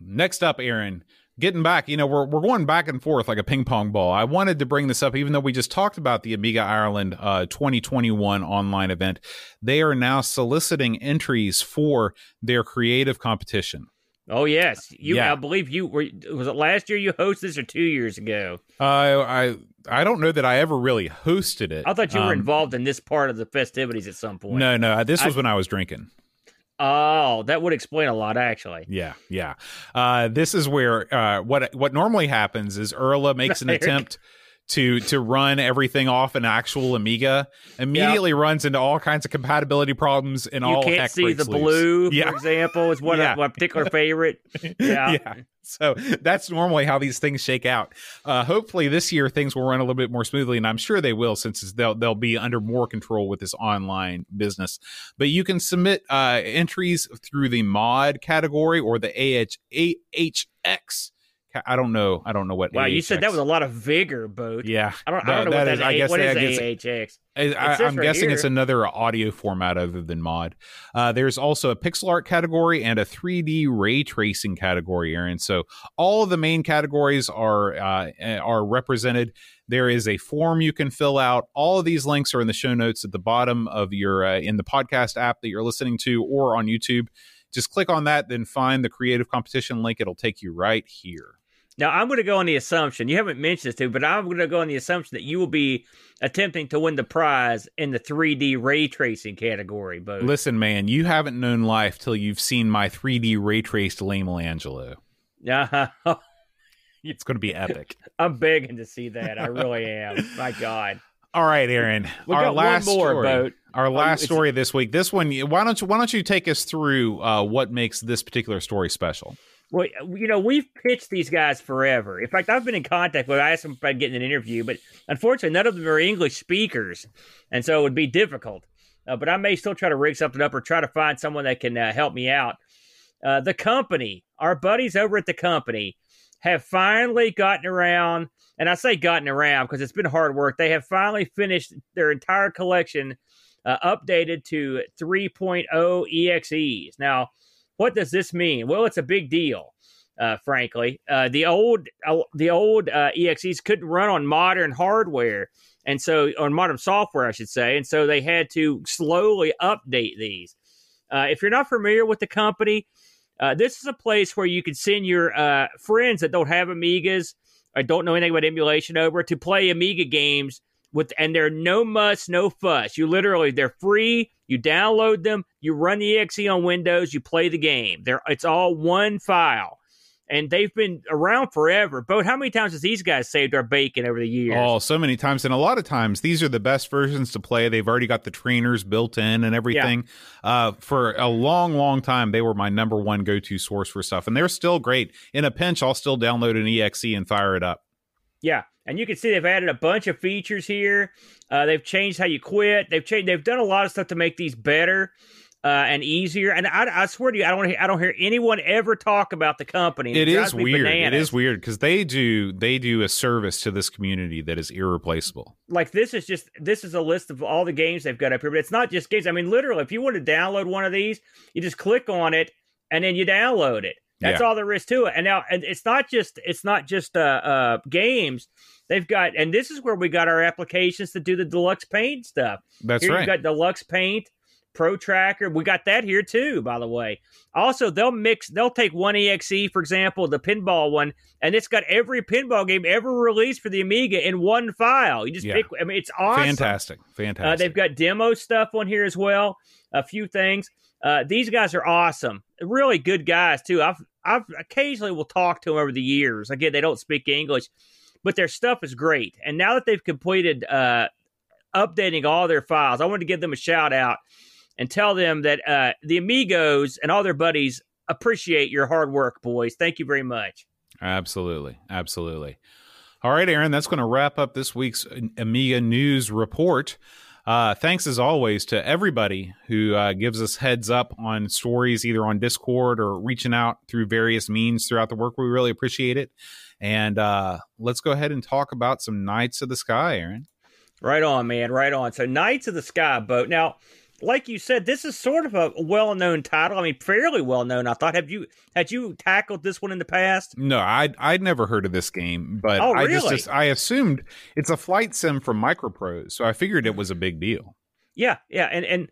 Next up, Aaron, getting back, you know, we're we're going back and forth like a ping pong ball. I wanted to bring this up, even though we just talked about the Amiga Ireland uh, twenty twenty-one online event. They are now soliciting entries for their creative competition. Oh yes, you. Yeah. I believe you were. Was it last year you hosted this, or two years ago? Uh, I I don't know that I ever really hosted it. I thought you um, were involved in this part of the festivities at some point. No, no, this was I, when I was drinking. Oh, that would explain a lot, actually. Yeah, yeah. Uh, this is where uh, what what normally happens is Erla makes an attempt to to run everything off an actual Amiga, immediately yep. runs into all kinds of compatibility problems and you all can't see the loose. blue, yeah. for example, is one yeah. of my particular favorite. Yeah. yeah. So that's normally how these things shake out. Uh, hopefully this year things will run a little bit more smoothly, and I'm sure they will since they'll they'll be under more control with this online business. But you can submit uh, entries through the mod category or the A H X. I don't know. I don't know what. Wow, A H X. You said that with a lot of vigor, Bode. Yeah, I don't. I don't that, know that what is, that is. I guess what that, is I guess, A H X? I, I, I'm right guessing here. It's another audio format other than mod. Uh, there's also a pixel art category and a three D ray tracing category, Aaron. So all of the main categories are uh, are represented. There is a form you can fill out. All of these links are in the show notes at the bottom of your uh, in the podcast app that you're listening to or on YouTube. Just click on that, then find the creative competition link. It'll take you right here. Now, I'm going to go on the assumption, you haven't mentioned this too, but I'm going to go on the assumption that you will be attempting to win the prize in the three D ray tracing category, Bo. Listen, man, you haven't known life till you've seen my three D ray traced Michelangelo. Yeah. Uh-huh. It's going to be epic. I'm begging to see that. I really am. My God. All right, Aaron. We'll our last one more, story. Boat. Our last um, story this week. This one. Why don't you? Why don't you take us through uh, what makes this particular story special? Well, you know, we've pitched these guys forever. In fact, I've been in contact with. I asked them about getting an interview, but unfortunately, none of them are English speakers, and so it would be difficult. Uh, but I may still try to rig something up or try to find someone that can uh, help me out. Uh, the company, our buddies over at the company, have finally gotten around, and I say gotten around because it's been hard work. They have finally finished their entire collection, uh, updated to three point oh E X Es. Now, what does this mean? Well, it's a big deal, uh, frankly. Uh, the old uh, the old uh, E X Es couldn't run on modern hardware, and so on modern software, I should say, and so they had to slowly update these. Uh, if you're not familiar with the company, uh, this is a place where you can send your uh, friends that don't have Amigas or don't know anything about emulation over to play Amiga games with, and they're no muss, no fuss. You literally, they're free. You download them, you run the E X E on Windows, you play the game. They're, it's all one file. And they've been around forever. But how many times has these guys saved our bacon over the years? Oh, so many times. And a lot of times, these are the best versions to play. They've already got the trainers built in and everything. Yeah. Uh, for a long, long time, they were my number one go-to source for stuff. And they're still great. In a pinch, I'll still download an E X E and fire it up. Yeah. And you can see they've added a bunch of features here. Uh, they've changed how you quit. They've changed. They've done a lot of stuff to make these better uh, and easier. And I, I swear to you, I don't. I don't hear anyone ever talk about the company. It, it is weird. Bananas. It is weird because they do. They do a service to this community that is irreplaceable. Like this is just. This is a list of all the games they've got up here. But it's not just games. I mean, literally, if you want to download one of these, you just click on it and then you download it. That's yeah. all there is to it. And now, and it's not just. It's not just uh, uh, games. They've got, and this is where we got our applications to do the deluxe paint stuff. That's here right. We've got deluxe paint, pro tracker. We got that here too, by the way. Also, they'll mix, they'll take one E X E, for example, the pinball one, and it's got every pinball game ever released for the Amiga in one file. You just yeah. pick, I mean, it's awesome. Fantastic. Fantastic. Uh, they've got demo stuff on here as well, a few things. Uh, these guys are awesome. Really good guys too. I've, I've occasionally will talk to them over the years. Again, they don't speak English. But their stuff is great. And now that they've completed uh, updating all their files, I wanted to give them a shout out and tell them that uh, the Amigos and all their buddies appreciate your hard work, boys. Thank you very much. Absolutely. Absolutely. All right, Aaron, that's going to wrap up this week's Amiga News Report. Uh, thanks, as always, to everybody who uh, gives us heads up on stories, either on Discord or reaching out through various means throughout the work. We really appreciate it. And uh, let's go ahead and talk about some Knights of the Sky, Aaron. Right on, man. Right on. So Knights of the Sky boat. Now, like you said, this is sort of a well-known title. I mean, fairly well-known, I thought. Have you had you tackled this one in the past? No, I'd, I'd never heard of this game, but oh, really? I just, just I assumed it's a flight sim from Microprose, so I figured it was a big deal. Yeah, yeah, and and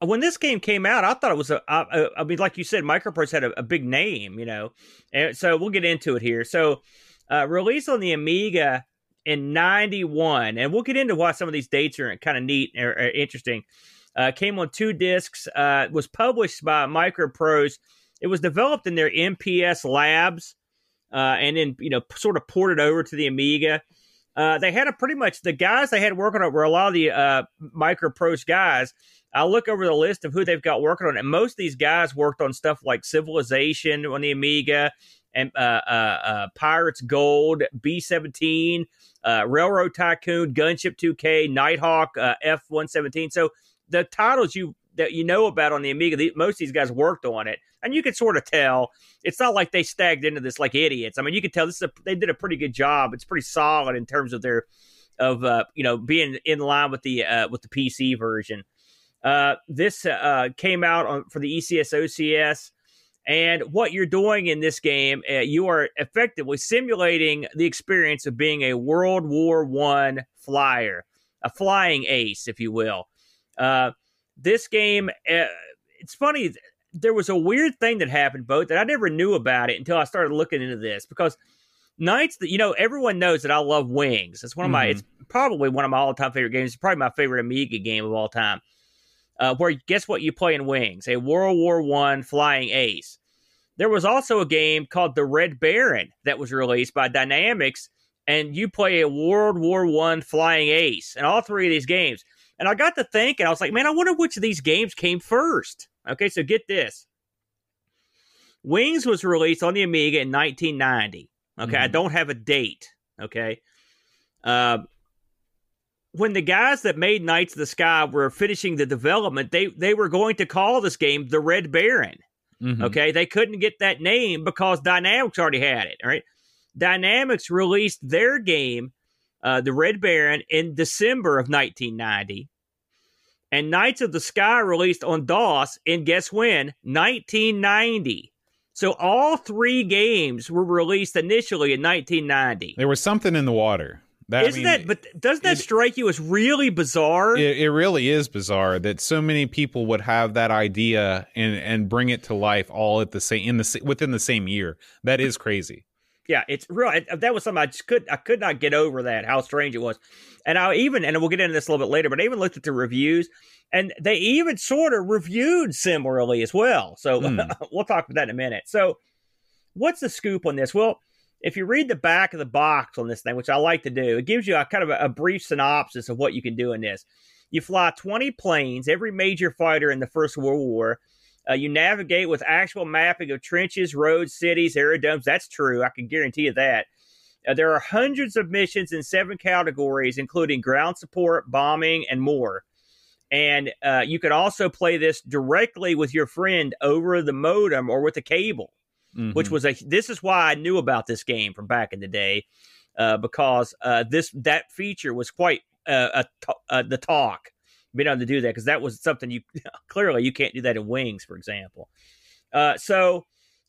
when this game came out, I thought it was a. I, I mean, like you said, Microprose had a, a big name, you know, and so we'll get into it here. So, uh, released on the Amiga in ninety-one, and we'll get into why some of these dates are kind of neat or, or interesting. Uh, came on two discs, uh, was published by Microprose. It was developed in their M P S labs uh, and then, you know, sort of ported over to the Amiga. Uh, they had a pretty much, the guys they had working on it were a lot of the uh, Microprose guys. I look over the list of who they've got working on it. Most of these guys worked on stuff like Civilization on the Amiga and uh, uh, uh, Pirates Gold, B seventeen, uh, Railroad Tycoon, Gunship two K, Nighthawk, uh, F one seventeen. So, the titles you that you know about on the Amiga, the, most of these guys worked on it, and you can sort of tell. It's not like they stagged into this like idiots. I mean, you can tell this is a, they did a pretty good job. It's pretty solid in terms of their of uh, you know being in line with the uh, with the P C version. Uh, this uh, came out on, for the E C S O C S, and what you're doing in this game, uh, you are effectively simulating the experience of being a World War One flyer, a flying ace, if you will. Uh, this game, uh, it's funny. There was a weird thing that happened, both that I never knew about it until I started looking into this. Because Knights, you know, everyone knows that I love Wings. It's one of my, mm-hmm. It's probably one of my all-time favorite games. It's probably my favorite Amiga game of all time. Uh, where guess what? You play in Wings, a World War One flying ace. There was also a game called The Red Baron that was released by Dynamics, and you play a World War One flying ace. And all three of these games. And I got to thinking, I was like, man, I wonder which of these games came first. Okay, so get this. Wings was released on the Amiga in nineteen ninety. Okay, mm-hmm. I don't have a date. Okay. Uh, when the guys that made Knights of the Sky were finishing the development, they, they were going to call this game The Red Baron. Mm-hmm. Okay, they couldn't get that name because Dynamics already had it. All right. Dynamics released their game, uh, the Red Baron, in December of nineteen ninety. And Knights of the Sky released on DOS in, guess when, nineteen ninety. So all three games were released initially in nineteen ninety. There was something in the water. That, Isn't I mean, that, but doesn't that it, strike you as really bizarre? It, it really is bizarre that so many people would have that idea and, and bring it to life all at the same in the within the same year. That is crazy. Yeah, it's real. That was something I just could I could not get over that, how strange it was. And I even and we'll get into this a little bit later, but I even looked at the reviews, and they even sort of reviewed similarly as well. So hmm. we'll talk about that in a minute. So what's the scoop on this? Well, if you read the back of the box on this thing, which I like to do, it gives you a kind of a, a brief synopsis of what you can do in this. You fly twenty planes, every major fighter in the First World War. Uh, you navigate with actual mapping of trenches, roads, cities, aerodomes. That's true. I can guarantee you that. Uh, there are hundreds of missions in seven categories, including ground support, bombing, and more. And uh, you can also play this directly with your friend over the modem or with a cable. Mm-hmm. Which was a, this is why I knew about this game from back in the day, uh, because uh, this that feature was quite uh, a t- uh, the talk, being able to do that, because that was something you, clearly you can't do that in Wings, for example. Uh, so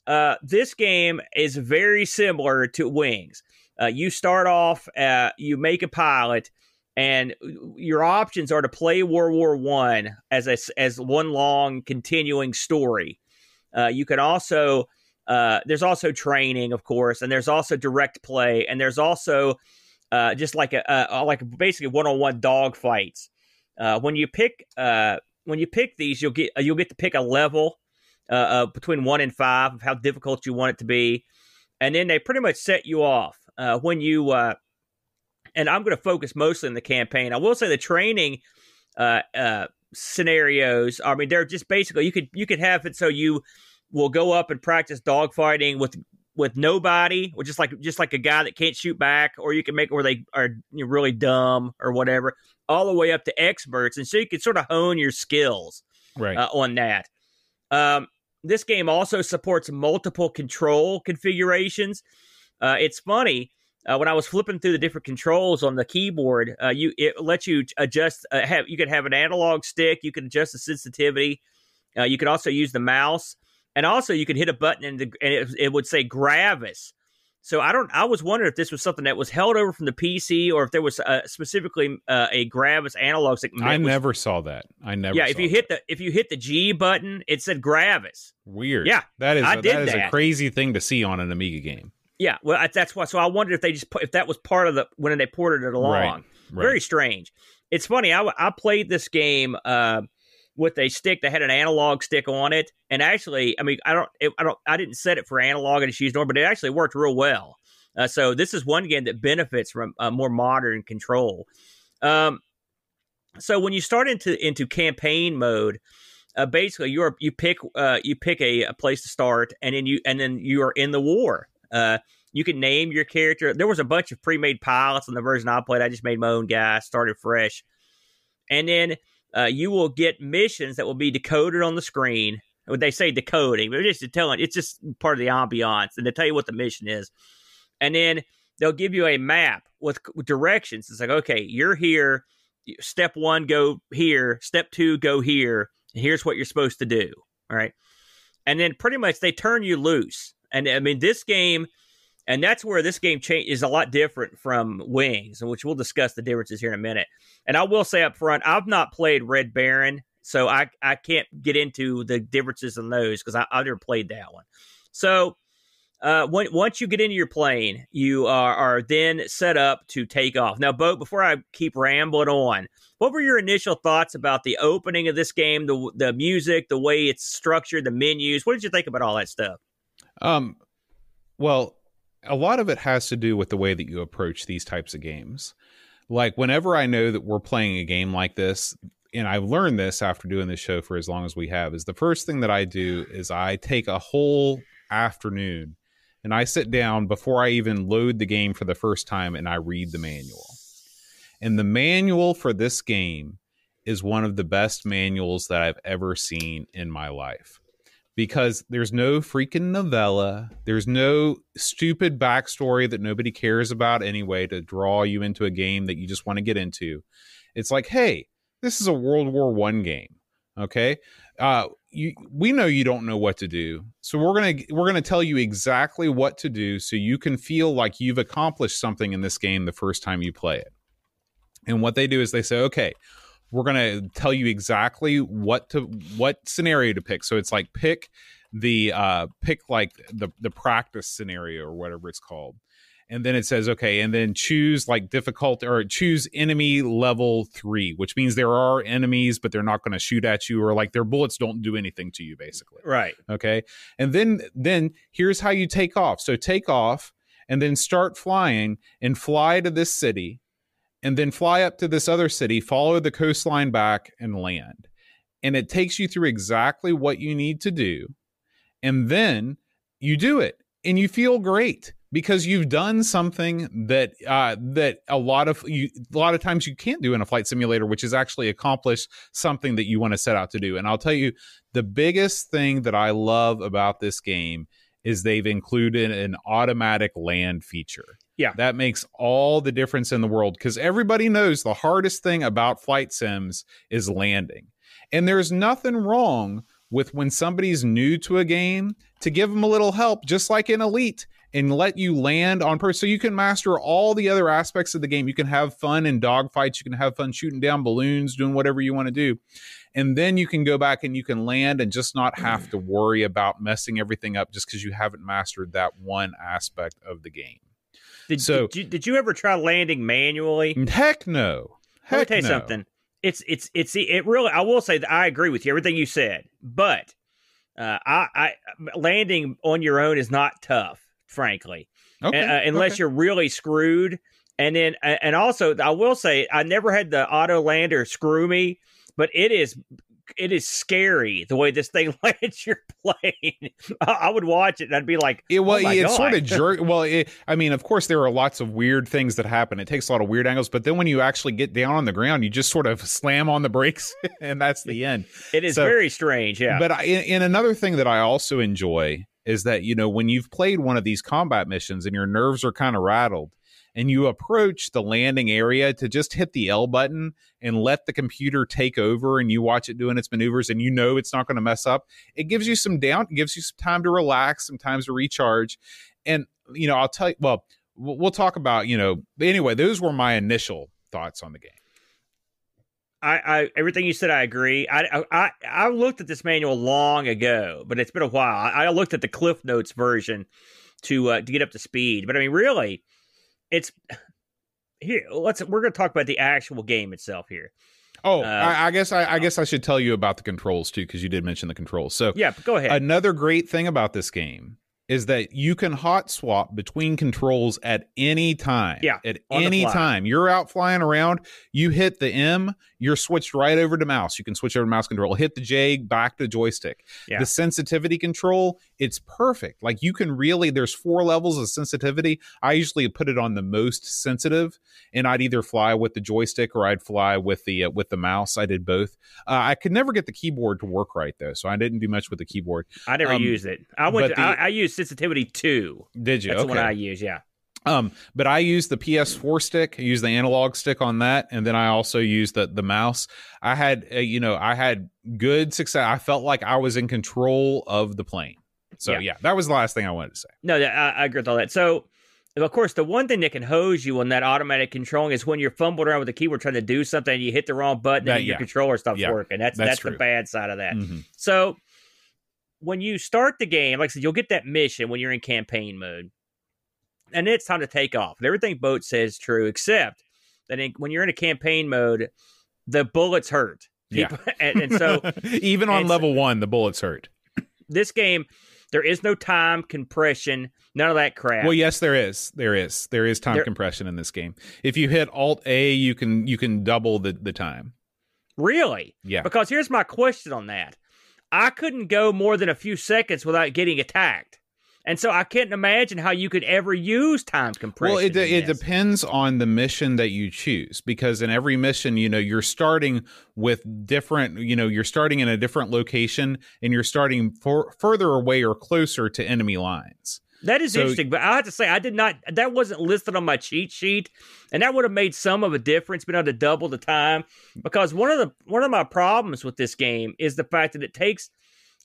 uh, this game is very similar to Wings. Uh, you start off, uh, you make a pilot, and your options are to play World War One as a, as one long continuing story. Uh, you can also... Uh, there's also training, of course, and there's also direct play, and there's also uh, just like a, a like basically one-on-one dog fights. Uh, when you pick uh, when you pick these, you'll get you'll get to pick a level uh, uh, between one and five of how difficult you want it to be, and then they pretty much set you off uh, when you. Uh, and I'm going to focus mostly on the campaign. I will say the training uh, uh, scenarios. I mean, they're just basically you could you could have it so you. Will go up and practice dogfighting with with nobody, or just like just like a guy that can't shoot back, or you can make it where they are really dumb or whatever, all the way up to experts, and so you can sort of hone your skills right. uh, on that. Um, this game also supports multiple control configurations. Uh, it's funny uh, when I was flipping through the different controls on the keyboard, uh, you it lets you adjust. Uh, have you could have an analog stick, you can adjust the sensitivity, uh, you can also use the mouse. And also, you could hit a button and, the, and it, it would say Gravis. So I don't. I was wondering if this was something that was held over from the P C, or if there was uh, specifically uh, a Gravis analog stick. I was, never saw that. I never. Yeah, saw if you that. hit the if you hit the G button, it said Gravis. Weird. Yeah, that is. I a, did that is that. a crazy thing to see on an Amiga game. Yeah, well, I, that's why. So I wondered if they just if that was part of the when they ported it along. Right, right. Very strange. It's funny. I I played this game. Uh, with a stick that had an analog stick on it. And actually, I mean, I don't, it, I don't, I didn't set it for analog and it's used normal, but it actually worked real well. Uh, so this is one game that benefits from a uh, more modern control. Um, so when you start into, into campaign mode, uh, basically you're, you pick, uh, you pick a, a place to start and then you, and then you are in the war. Uh, you can name your character. There was a bunch of pre-made pilots on the version I played. I just made my own guy, started fresh. And then, Uh, you will get missions that will be decoded on the screen. When they say decoding, but just telling, it's just part of the ambiance, and they tell you what the mission is. And then they'll give you a map with, with directions. It's like, okay, you're here. Step one, go here. Step two, go here. And here's what you're supposed to do. All right. And then pretty much they turn you loose. And I mean, this game, and that's where this game cha- is a lot different from Wings, which we'll discuss the differences here in a minute. And I will say up front, I've not played Red Baron, so I, I can't get into the differences in those because I've never played that one. So uh, when, once you get into your plane, you are, are then set up to take off. Now, Bo, before I keep rambling on, what were your initial thoughts about the opening of this game, the the music, the way it's structured, the menus? What did you think about all that stuff? Um, well... A lot of it has to do with the way that you approach these types of games. Like whenever I know that we're playing a game like this, and I've learned this after doing this show for as long as we have, is the first thing that I do is I take a whole afternoon and I sit down before I even load the game for the first time and I read the manual. And the manual for this game is one of the best manuals that I've ever seen in my life. because there's no freaking novella. There's no stupid backstory that nobody cares about anyway to draw you into a game that you just want to get into. It's like, hey, this is a World War One game. Okay. Uh, you, we know you don't know what to do. So we're going to, we're going to tell you exactly what to do so you can feel like you've accomplished something in this game the first time you play it. And what they do is they say, okay, we're going to tell you exactly what to, what scenario to pick. So it's like pick the, uh, pick like the, the practice scenario or whatever it's called. And then it says, okay, and then choose like difficult or choose enemy level three, which means there are enemies, but they're not going to shoot at you, or like their bullets don't do anything to you basically. Right. Okay. And then, then here's how you take off. So take off and then start flying and fly to this city and then fly up to this other city, follow the coastline back and land. And it takes you through exactly what you need to do. And then you do it and you feel great, because you've done something that uh, that a lot of you, a lot of times you can't do in a flight simulator, which is actually accomplish something that you want to set out to do. And I'll tell you, the biggest thing that I love about this game is they've included an automatic land feature. Yeah, that makes all the difference in the world, because everybody knows the hardest thing about flight sims is landing. And there's nothing wrong with when somebody's new to a game to give them a little help, just like in Elite, and let you land on purpose so you can master all the other aspects of the game. You can have fun in dogfights. You can have fun shooting down balloons, doing whatever you want to do. And then you can go back and you can land and just not have to worry about messing everything up just because you haven't mastered that one aspect of the game. Did, so, did, you, did you ever try landing manually? Heck no. Heck Let me tell you no. something. It's, it's, it's, it really, I will say that I agree with you, everything you said, but uh, I, I landing on your own is not tough, frankly, okay, uh, unless okay. you're really screwed. And then, uh, and also I will say, I never had the auto lander screw me, but it is, it is scary the way this thing lands your plane. I, I would watch it and I'd be like, it, well, oh it's sort of jerk. Well, it, I mean, of course there are lots of weird things that happen. It takes a lot of weird angles, but then when you actually get down on the ground, you just sort of slam on the brakes and that's the end. It is so, very strange. Yeah. But I, and another thing that I also enjoy is that, you know, when you've played one of these combat missions and your nerves are kind of rattled and you approach the landing area to just hit the L button and let the computer take over and you watch it doing its maneuvers and you know it's not going to mess up, it gives you some down, gives you some time to relax, some time to recharge. And, you know, I'll tell you, well, we'll talk about, you know, anyway, those were my initial thoughts on the game. I, I everything you said, I agree. I, I I looked at this manual long ago, but it's been a while. I, I looked at the Cliff Notes version to uh, to get up to speed. But I mean, really, it's here. Let's we're going to talk about the actual game itself here. Oh, uh, I, I guess I, I guess I should tell you about the controls too, because you did mention the controls. So yeah, but go ahead. Another great thing about this game is that you can hot swap between controls at any time. Yeah, at any time. You're out flying around, you hit the M, you're switched right over to mouse. You can switch over to mouse control. Hit the J, back to joystick. Yeah. The sensitivity control, it's perfect. Like you can really, there's four levels of sensitivity. I usually put it on the most sensitive, and I'd either fly with the joystick or I'd fly with the uh, with the mouse. I did both. Uh, I could never get the keyboard to work right though, so I didn't do much with the keyboard. I never um, used it. I went. To, the, I, I used sensitivity two. Did you? That's okay. What I use. Yeah. Um, but I use the P S four stick, I use the analog stick on that. And then I also use the, the mouse. I had, uh, you know, I had good success. I felt like I was in control of the plane. So yeah, yeah that was the last thing I wanted to say. No, I, I agree with all that. So of course the one thing that can hose you on that automatic controlling is when you're fumbling around with the keyboard trying to do something and you hit the wrong button that, and yeah. your controller stops yeah. working. That's, that's, that's the bad side of that. Mm-hmm. So when you start the game, like I said, you'll get that mission when you're in campaign mode. And it's time to take off. And everything Boat says is true, except that in, when you're in a campaign mode, the bullets hurt. People, yeah. and, and so even on level one, the bullets hurt. This game, there is no time compression, none of that crap. Well, yes, there is. There is. There is time there, compression in this game. If you hit Alt-A, you can you can double the, the time. Really? Yeah. Because here's my question on that. I couldn't go more than a few seconds without getting attacked. And so I can't imagine how you could ever use time compression. Well, it, it depends on the mission that you choose, because in every mission, you know, you're starting with different, you know, you're starting in a different location and you're starting for, further away or closer to enemy lines. That is so interesting, but I have to say, I did not, that wasn't listed on my cheat sheet, and that would have made some of a difference, being able to double the time, because one of the, one of my problems with this game is the fact that it takes,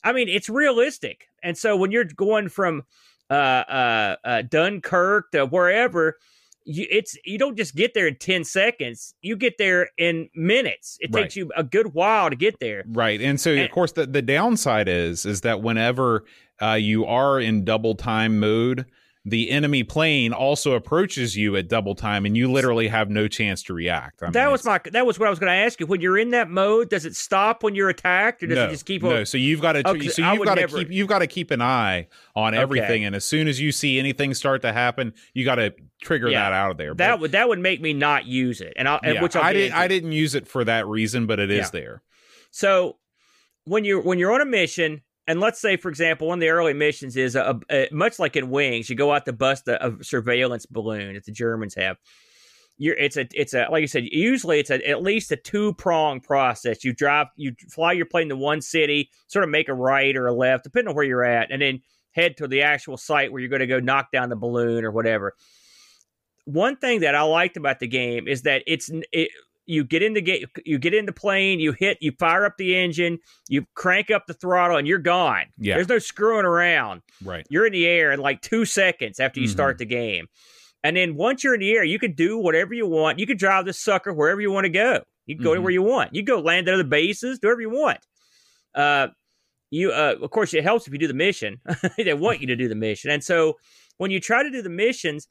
I mean, it's realistic, and so when you're going from uh, uh, uh, Dunkirk to wherever, you, it's, you don't just get there in ten seconds, you get there in minutes. It right. takes you a good while to get there. Right, and so, and, of course, the, the downside is, is that whenever... Uh, you are in double time mode, the enemy plane also approaches you at double time, and you literally have no chance to react. I mean, that was my, that was what I was going to ask you. When you're in that mode, does it stop when you're attacked, or does no, it just keep on? No, so you've got to, oh, so you've got to never... keep, you've got to keep an eye on everything, okay. And as soon as you see anything start to happen, you got to trigger yeah, that out of there. But that would, that would make me not use it, and I, yeah, which I'll I didn't, I didn't use it for that reason, but it yeah. is there. So when you when you're on a mission. And let's say, for example, one of the early missions is, a, a, much like in Wings, you go out to bust a, a surveillance balloon that the Germans have. You're, it's a, it's a, like you said, usually it's a, at least a two-pronged process. You drive, you fly your plane to one city, sort of make a right or a left, depending on where you're at, and then head to the actual site where you're going to go knock down the balloon or whatever. One thing that I liked about the game is that it's... It, You get in the game, you get in the plane, you hit, you fire up the engine, you crank up the throttle, and you're gone. Yeah. There's no screwing around. Right. You're in the air in like two seconds after you mm-hmm. start the game. And then once you're in the air, you can do whatever you want. You can drive this sucker wherever you want to go. You can go mm-hmm. where you want. You can go land at other bases, do whatever you want. Uh, you, uh, of course, it helps if you do the mission. They want you to do the mission. And so when you try to do the missions...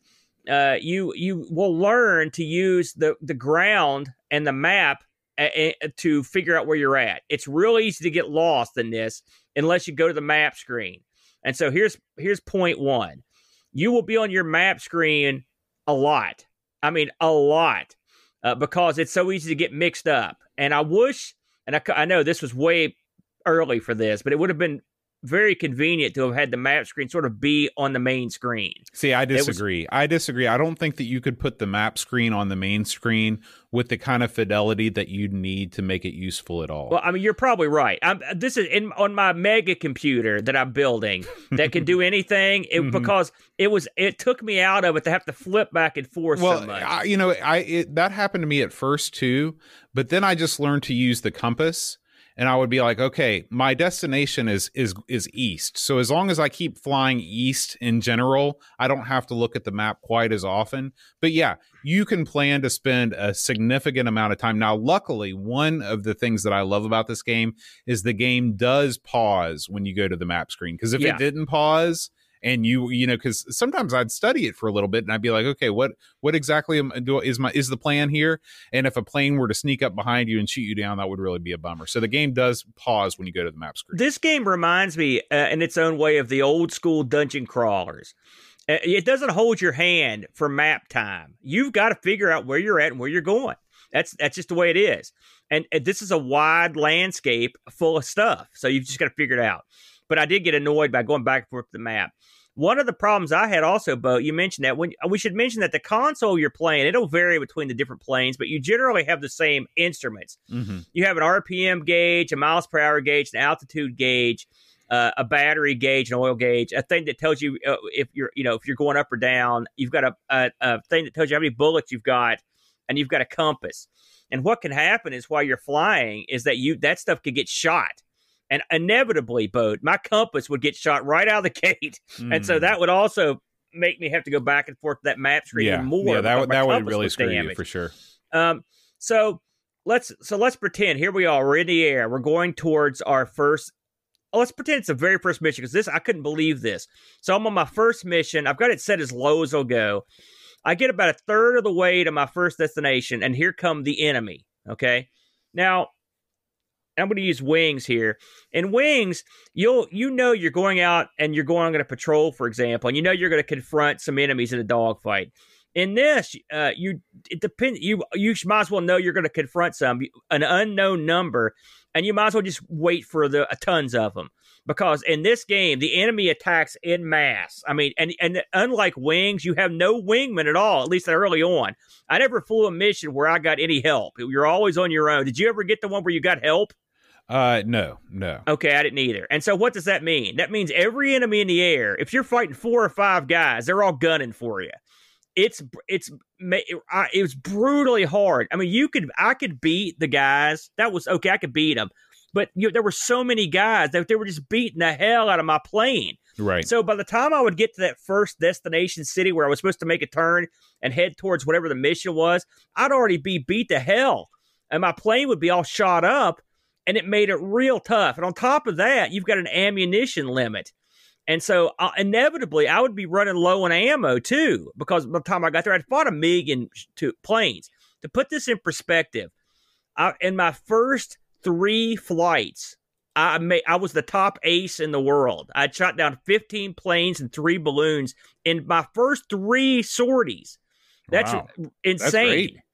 Uh, you you will learn to use the, the ground and the map a, a, to figure out where you're at. It's real easy to get lost in this unless you go to the map screen. And so here's here's point one. You will be on your map screen a lot. I mean, a lot, uh, because it's so easy to get mixed up. And I wish, and I, I know this was way early for this, but it would have been very convenient to have had the map screen sort of be on the main screen. See, I disagree. Was, I disagree. I don't think that you could put the map screen on the main screen with the kind of fidelity that you need to make it useful at all. Well, I mean, you're probably right. I'm, this is in, on my mega computer that I'm building that can do anything it, mm-hmm. because it was it took me out of it to have to flip back and forth well, so much. I, you know, I it, that happened to me at first too, but then I just learned to use the compass. And I would be like, okay, my destination is is is east. So as long as I keep flying east in general, I don't have to look at the map quite as often. But yeah, you can plan to spend a significant amount of time. Now, luckily, one of the things that I love about this game is the game does pause when you go to the map screen. Because if yeah. it didn't pause... And you, you know, because sometimes I'd study it for a little bit and I'd be like, okay, what, what exactly am, do, is my, is the plan here? And if a plane were to sneak up behind you and shoot you down, that would really be a bummer. So the game does pause when you go to the map screen. This game reminds me uh, in its own way of the old school dungeon crawlers. Uh, it doesn't hold your hand for map time. You've got to figure out where you're at and where you're going. That's, that's just the way it is. And, and this is a wide landscape full of stuff. So you've just got to figure it out. But I did get annoyed by going back and forth the map. One of the problems I had also, Bo, you mentioned that when we should mention that the console you're playing, it'll vary between the different planes, but you generally have the same instruments. Mm-hmm. You have an R P M gauge, a miles per hour gauge, an altitude gauge, uh, a battery gauge, an oil gauge, a thing that tells you uh, if you're, you know, if you're going up or down. You've got a, a, a thing that tells you how many bullets you've got, and you've got a compass. And what can happen is while you're flying is that you that stuff could get shot. And inevitably, Bo, my compass would get shot right out of the gate. Mm. And so that would also make me have to go back and forth to that map screen yeah. more. Yeah, that would, that would really screw you for sure. Um, so let's so let's pretend here we are. We're in the air. We're going towards our first. Oh, let's pretend it's the very first mission because this I couldn't believe this. So I'm on my first mission. I've got it set as low as it'll go. I get about a third of the way to my first destination, and here come the enemy. Okay, now. I'm going to use Wings here. In Wings, you'll you know you're going out and you're going on a patrol, for example, and you know you're going to confront some enemies in a dogfight. In this, uh, you it depend, you you might as well know you're going to confront some an unknown number, and you might as well just wait for the uh, tons of them. Because in this game, the enemy attacks en masse. I mean, and, and unlike Wings, you have no wingman at all, at least early on. I never flew a mission where I got any help. You're always on your own. Did you ever get the one where you got help? Uh, no, no. Okay, I didn't either. And so what does that mean? That means every enemy in the air, if you're fighting four or five guys, they're all gunning for you. It's, it's, it was brutally hard. I mean, you could, I could beat the guys. That was okay. I could beat them. But you know, there were so many guys that they were just beating the hell out of my plane. Right. So by the time I would get to that first destination city where I was supposed to make a turn and head towards whatever the mission was, I'd already be beat to hell. And my plane would be all shot up, and it made it real tough. And on top of that, you've got an ammunition limit. And so uh, inevitably, I would be running low on ammo, too, because by the time I got there, I'd fought a million two planes. To put this in perspective, I, in my first three flights, I made, I was the top ace in the world. I shot down fifteen planes and three balloons in my first three sorties. That's wow. insane. That's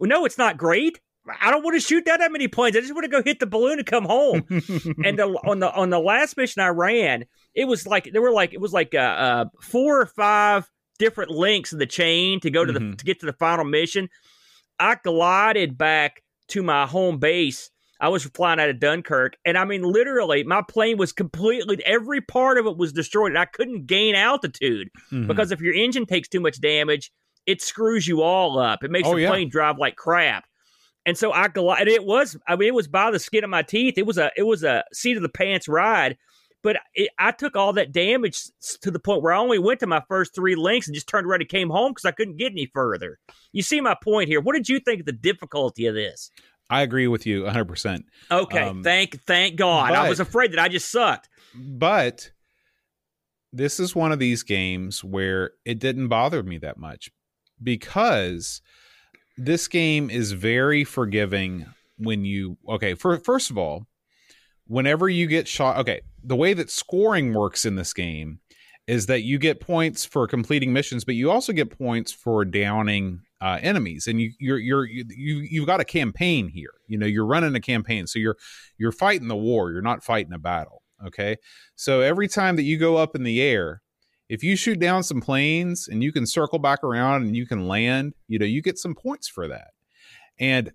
well, no, it's not great. I don't want to shoot down that many planes. I just want to go hit the balloon and come home. And the, on the on the last mission I ran, it was like there were like it was like uh, uh, four or five different links in the chain to go to mm-hmm. the to get to the final mission. I glided back to my home base. I was flying out of Dunkirk, and I mean, literally, my plane was completely, every part of it was destroyed, and I couldn't gain altitude mm-hmm. because if your engine takes too much damage, it screws you all up. It makes oh, the yeah. plane drive like crap. And so I glided. It was, I mean, it was by the skin of my teeth. It was a, it was a seat of the pants ride, but it, I took all that damage to the point where I only went to my first three links and just turned around and came home because I couldn't get any further. You see my point here. What did you think of the difficulty of this? I agree with you one hundred percent. Okay, um, thank thank God. But I was afraid that I just sucked. But this is one of these games where it didn't bother me that much because this game is very forgiving when you... Okay, for, first of all, whenever you get shot... Okay, the way that scoring works in this game is that you get points for completing missions, but you also get points for downing Uh, enemies, and you you're you're you you've got a campaign here. You know, you're running a campaign, so you're you're fighting the war. You're not fighting a battle. Okay, so every time that you go up in the air, if you shoot down some planes and you can circle back around and you can land, you know, you get some points for that. And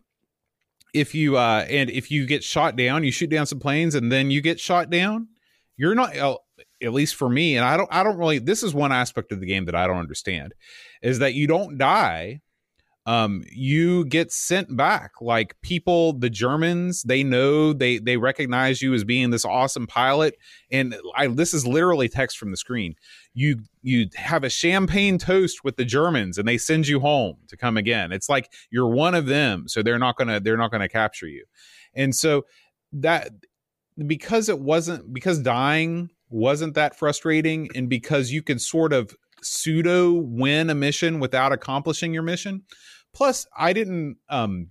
if you uh, and if you get shot down, you shoot down some planes and then you get shot down. You're not. Uh, At least for me, and I don't. I don't really. This is one aspect of the game that I don't understand, is that you don't die. Um, you get sent back. Like people, the Germans, they know they they recognize you as being this awesome pilot. And I, this is literally text from the screen. You you have a champagne toast with the Germans, and they send you home to come again. It's like you're one of them, so they're not gonna they're not gonna capture you. And so that because it wasn't because dying wasn't that frustrating, and because you could sort of pseudo win a mission without accomplishing your mission. Plus, I didn't. Um,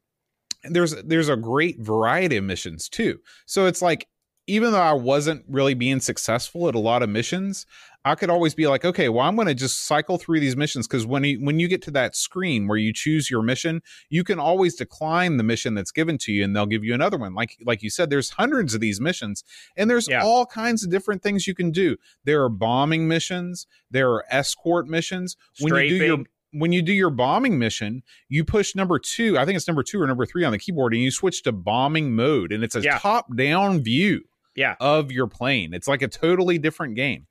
there's there's a great variety of missions too. So it's like, even though I wasn't really being successful at a lot of missions, I could always be like, okay, well, I'm going to just cycle through these missions. Because when you, when you get to that screen where you choose your mission, you can always decline the mission that's given to you, and they'll give you another one. Like, like you said, there's hundreds of these missions, and there's yeah. all kinds of different things you can do. There are bombing missions. There are escort missions. Strafing. When you do your When you do your bombing mission, you push number two. I think it's number two or number three on the keyboard, and you switch to bombing mode, and it's a yeah. top-down view yeah. of your plane. It's like a totally different game.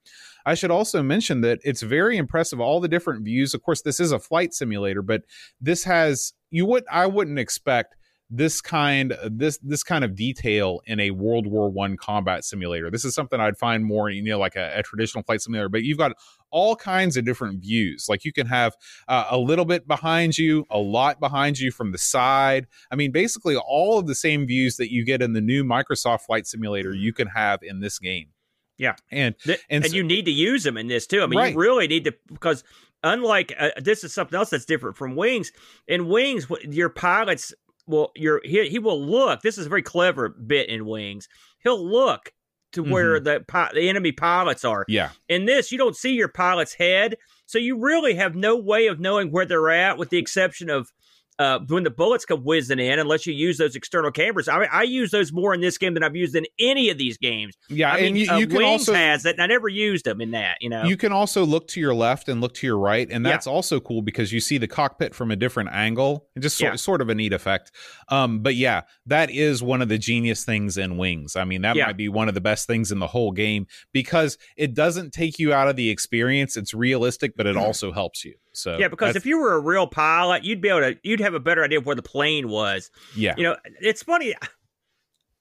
I should also mention that it's very impressive, all the different views. Of course, this is a flight simulator, but this has you would I wouldn't expect this kind this this kind of detail in a World War One combat simulator. This is something I'd find more, you know, like a, a traditional flight simulator. But you've got all kinds of different views. Like you can have uh, a little bit behind you, a lot behind you, from the side. I mean, basically all of the same views that you get in the new Microsoft Flight Simulator, you can have in this game. Yeah, and and, and so, you need to use them in this too. I mean, right. you really need to, because unlike uh, this is something else that's different from Wings. In Wings, your pilots will your he, he will look. This is a very clever bit in Wings. He'll look to mm-hmm. where the the enemy pilots are. Yeah. In this, you don't see your pilot's head. So you really have no way of knowing where they're at, with the exception of uh, when the bullets come whizzing in, unless you use those external cameras. I, I use those more in this game than I've used in any of these games. Yeah, I and mean, you, you uh, can Wings also has that. And I never used them in that. You know, you can also look to your left and look to your right, and that's yeah. also cool because you see the cockpit from a different angle. And just sort, yeah. sort of a neat effect. Um, but yeah, that is one of the genius things in Wings. I mean, that yeah. might be one of the best things in the whole game because it doesn't take you out of the experience. It's realistic, but it mm-hmm. also helps you. So yeah, because if you were a real pilot, you'd be able to, you'd have a better idea of where the plane was. Yeah. You know, it's funny.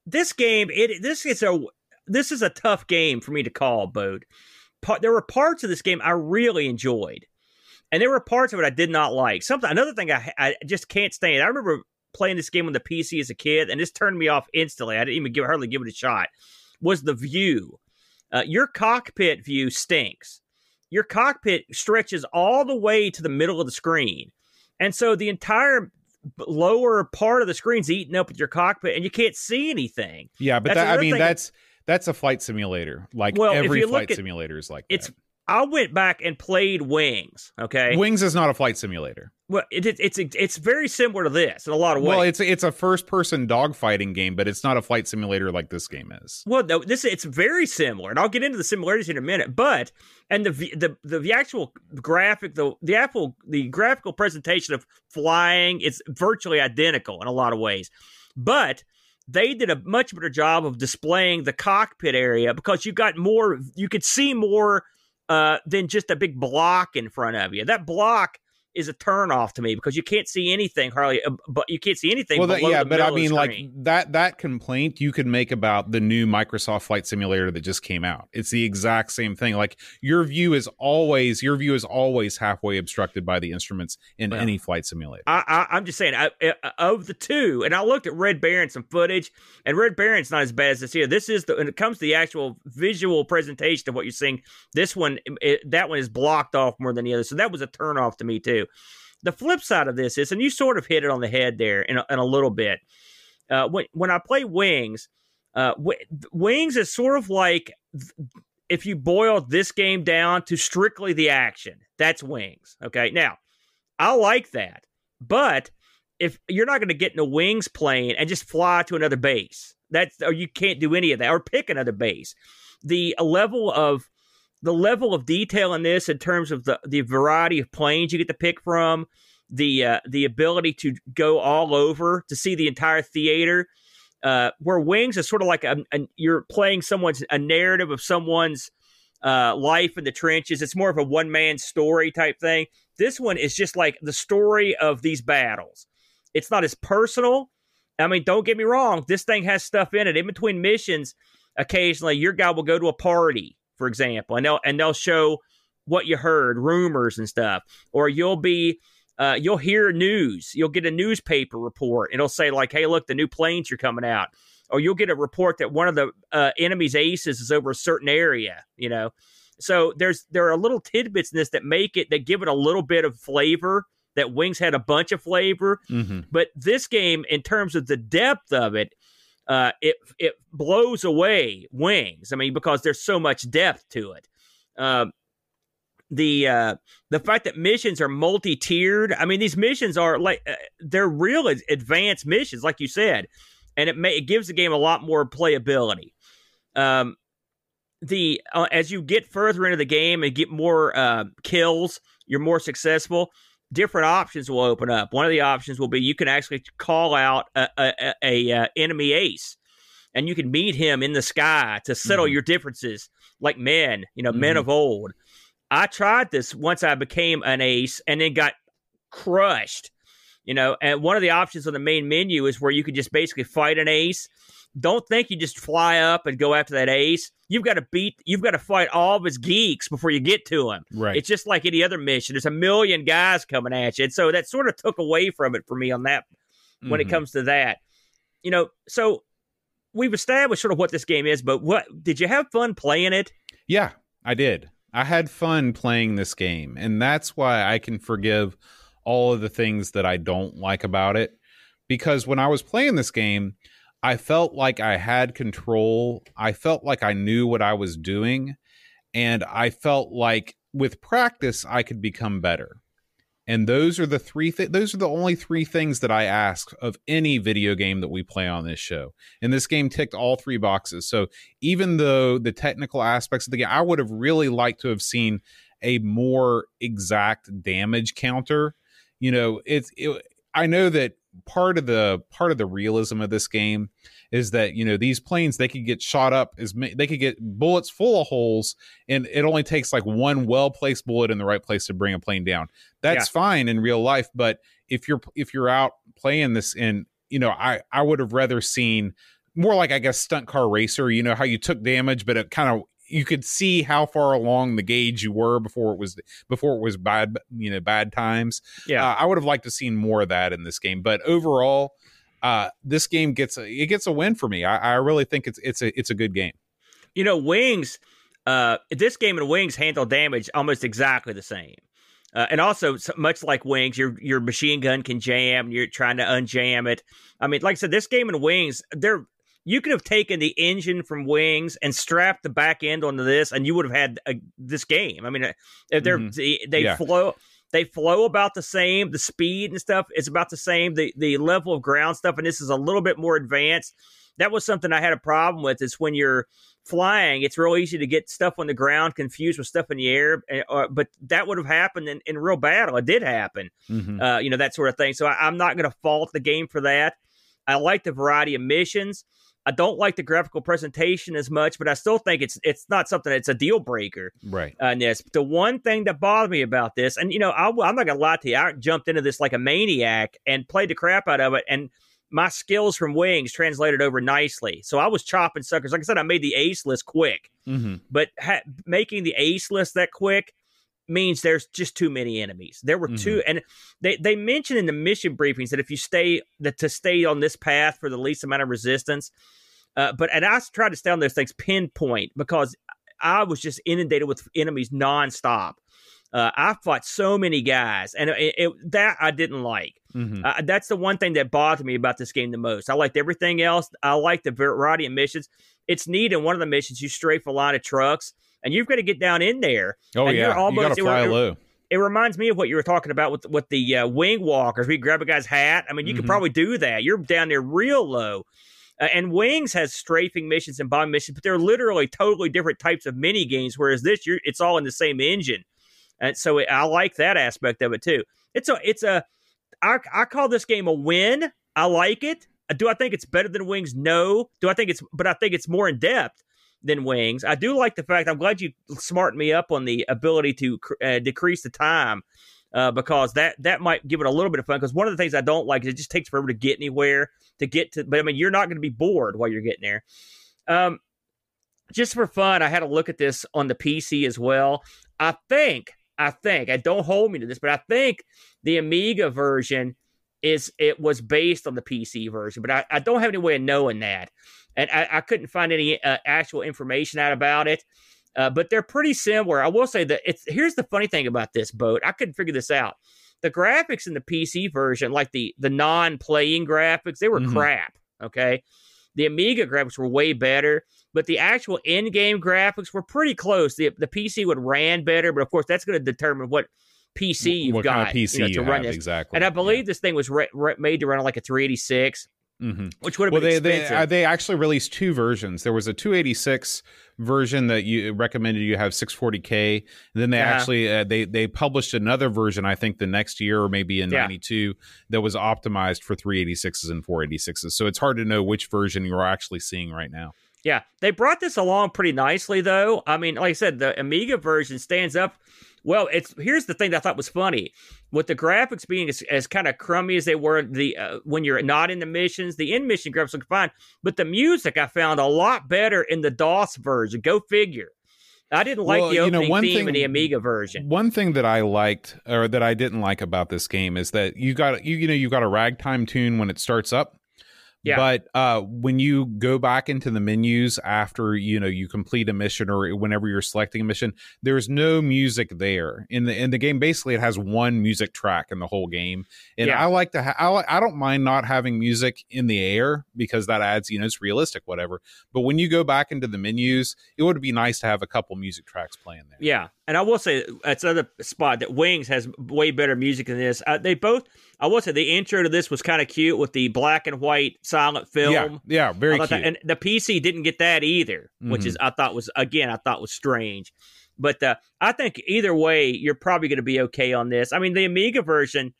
This game, it this is a this is a tough game for me to call, Bode. There were parts of this game I really enjoyed, and there were parts of it I did not like. Something another thing I I just can't stand. I remember playing this game on the P C as a kid, and this turned me off instantly. I didn't even give, hardly give it a shot. Was the view? Uh, your cockpit view stinks. Your cockpit stretches all the way to the middle of the screen. And so the entire lower part of the screen's eaten up with your cockpit and you can't see anything. Yeah, but that, I mean, that's that's a flight simulator. Like well, every flight at, simulator is like it's, that. I went back and played Wings, okay? Wings is not a flight simulator. Well, it, it, it's it's very similar to this in a lot of ways. Well, it's it's a first-person dogfighting game, but it's not a flight simulator like this game is. Well, no, this it's very similar, and I'll get into the similarities in a minute. But and the the the, the actual graphic, the the Apple the graphical presentation of flying, it's virtually identical in a lot of ways. But they did a much better job of displaying the cockpit area because you got more, you could see more uh, than just a big block in front of you. That block is a turn off to me because you can't see anything hardly, but you can't see anything. Well, that, below yeah, the but I mean, like that that complaint you could make about the new Microsoft Flight Simulator that just came out. It's the exact same thing. Like your view is always your view is always halfway obstructed by the instruments in well, any flight simulator. I, I, I'm just saying I, I, of the two, and I looked at Red Baron some footage, and Red Baron's not as bad as this here. This is the when it comes to the actual visual presentation of what you're seeing. This one, it, that one is blocked off more than the other, so that was a turn off to me too. The flip side of this is, and you sort of hit it on the head there in a, in a little bit, uh, when, when I play Wings, uh, w- Wings is sort of like th- if you boil this game down to strictly the action, that's Wings. Okay, now, I like that, but if you're not going to get in a Wings plane and just fly to another base, that's, or you can't do any of that, or pick another base. The level of The level of detail in this, in terms of the, the variety of planes you get to pick from, the uh, the ability to go all over to see the entire theater, uh, where Wings is sort of like a, a, you're playing someone's a narrative of someone's uh, life in the trenches. It's more of a one man story type thing. This one is just like the story of these battles. It's not as personal. I mean, don't get me wrong. This thing has stuff in it. In between missions, occasionally your guy will go to a party, for example, and they'll and they'll show what you heard, rumors and stuff, or you'll be uh, you'll hear news. You'll get a newspaper report, and it'll say like, "Hey, look, the new planes are coming out," or you'll get a report that one of the uh, enemy's aces is over a certain area. You know, so there's there are little tidbits in this that make it that give it a little bit of flavor. That Wings had a bunch of flavor, mm-hmm. but this game, in terms of the depth of it. Uh, it it blows away Wings. I mean, because there's so much depth to it. Uh, the uh, the fact that missions are multi-tiered. I mean, these missions are like uh, they're real advanced missions, like you said, and it may, it gives the game a lot more playability. Um, the uh, as you get further into the game and get more uh, kills, you're more successful. Different options will open up. One of the options will be you can actually call out a, a, a, a enemy ace, and you can meet him in the sky to settle mm-hmm. your differences, like men, you know, mm-hmm. men of old. I tried this once I became an ace, and then got crushed. You know, and one of the options on the main menu is where you can just basically fight an ace. Don't think you just fly up and go after that ace. You've got to beat, you've got to fight all of his geeks before you get to him. Right. It's just like any other mission. There's a million guys coming at you. And so that sort of took away from it for me on that when mm-hmm. it comes to that. You know, so we've established sort of what this game is, but what did you have fun playing it? Yeah, I did. I had fun playing this game, and that's why I can forgive all of the things that I don't like about it. Because when I was playing this game, I felt like I had control. I felt like I knew what I was doing. And I felt like with practice, I could become better. And those are the three th- those are the only three things that I ask of any video game that we play on this show. And this game ticked all three boxes. So even though the technical aspects of the game, I would have really liked to have seen a more exact damage counter. You know, it's it, I know that part of the part of the realism of this game is that, you know, these planes, they could get shot up as ma- they could get bullets full of holes, and it only takes like one well-placed bullet in the right place to bring a plane down. That's yeah. fine in real life, but if you're if you're out playing this, and you know, I I would have rather seen more like, I guess, Stunt Car Racer, you know, how you took damage, but it kind of, you could see how far along the gauge you were before it was before it was bad, you know, bad times. Yeah, uh, I would have liked to have seen more of that in this game. But overall, uh, this game gets a, it gets a win for me. I, I really think it's it's a it's a good game. You know, Wings, uh, this game and Wings handle damage almost exactly the same. Uh, and also, much like Wings, your your machine gun can jam. You're trying to unjam it. I mean, like I said, this game and Wings, they're you could have taken the engine from Wings and strapped the back end onto this, and you would have had a, this game. I mean, if they're, mm-hmm. they yeah. flow, they flow about the same. The speed and stuff is about the same. The the level of ground stuff, and this is a little bit more advanced. That was something I had a problem with, is when you're flying, it's real easy to get stuff on the ground confused with stuff in the air. Uh, but that would have happened in, in real battle. It did happen, mm-hmm. uh, you know, that sort of thing. So I, I'm not going to fault the game for that. I like the variety of missions. I don't like the graphical presentation as much, but I still think it's it's not something that's a deal breaker. Right. On this. The one thing that bothered me about this, and, you know, I, I'm not going to lie to you, I jumped into this like a maniac and played the crap out of it, and my skills from Wings translated over nicely. So I was chopping suckers. Like I said, I made the ace list quick. Mm-hmm. But ha- making the ace list that quick means there's just too many enemies. There were mm-hmm. two, and they, they mentioned in the mission briefings that if you stay, that to stay on this path for the least amount of resistance. Uh, but, and I tried to stay on those things pinpoint, because I was just inundated with enemies nonstop. Uh, I fought so many guys, and it, it, that I didn't like. Mm-hmm. Uh, that's the one thing that bothered me about this game the most. I liked everything else. I liked the variety of missions. It's neat in one of the missions, you strafe a line of trucks, and you've got to get down in there. Oh, and yeah. You're almost, you got to fly it, low. It, it reminds me of what you were talking about with, with the uh, wing walkers. We grab a guy's hat. I mean, you mm-hmm. could probably do that. You're down there real low. Uh, and Wings has strafing missions and bomb missions, but they're literally totally different types of mini games, whereas this, you're, it's all in the same engine. And so it, I like that aspect of it, too. It's a, it's a, I, I call this game a win. I like it. Do I think it's better than Wings? No. Do I think it's, but I think it's more in depth than Wings. I do like the fact, I'm glad you smartened me up on the ability to uh, decrease the time, uh, because that, that might give it a little bit of fun. Because one of the things I don't like is it just takes forever to get anywhere to get to, but I mean, you're not going to be bored while you're getting there. Um, just for fun, I had a look at this on the P C as well. I think, I think, I don't hold me to this, but I think the Amiga version is, it was based on the P C version, but I, I don't have any way of knowing that. And I, I couldn't find any uh, actual information out about it, uh, but they're pretty similar. I will say that it's, here's the funny thing about this, Boat. I couldn't figure this out. The graphics in the P C version, like the, the non-playing graphics, they were mm-hmm. crap, okay? The Amiga graphics were way better, but the actual in-game graphics were pretty close. The, the P C would ran better, but of course that's going to determine what P C you've what got kind of P C you know, to you run have, this. Exactly. And I believe yeah. this thing was re- re- made to run on like a three eighty-six. Mm-hmm. Which would have well, been they, expensive. They, uh, they actually released two versions. There was a two eighty-six version that you recommended you have six forty K. And then they uh-huh. actually uh, they they published another version, I think, the next year or maybe in ninety-two yeah. that was optimized for three eighty-sixes and four eighty-sixes. So it's hard to know which version you're actually seeing right now. Yeah, they brought this along pretty nicely, though. I mean, like I said, the Amiga version stands up. Well, it's here's the thing that I thought was funny. With the graphics being as, as kind of crummy as they were the uh, when you're not in the missions, the in-mission graphics look fine. But the music I found a lot better in the DOS version. Go figure. I didn't like well, the opening you know, one theme thing, in the Amiga version. One thing that I liked or that I didn't like about this game is that you got you, you know, you got a ragtime tune when it starts up. Yeah. But uh, when you go back into the menus after, you know, you complete a mission or whenever you're selecting a mission, there's no music there in the in the game. Basically, it has one music track in the whole game. And yeah. I like to ha- I, li- I don't mind not having music in the air because that adds, you know, it's realistic, whatever. But when you go back into the menus, it would be nice to have a couple music tracks playing there. Yeah. And I will say that's another spot that Wings has way better music than this. Uh, they both, I will say the intro to this was kind of cute with the black and white silent film. Yeah, yeah, very cute. That, and the P C didn't get that either, mm-hmm. which is I thought was, again, I thought was strange. But uh, I think either way, you're probably going to be okay on this. I mean, the Amiga version,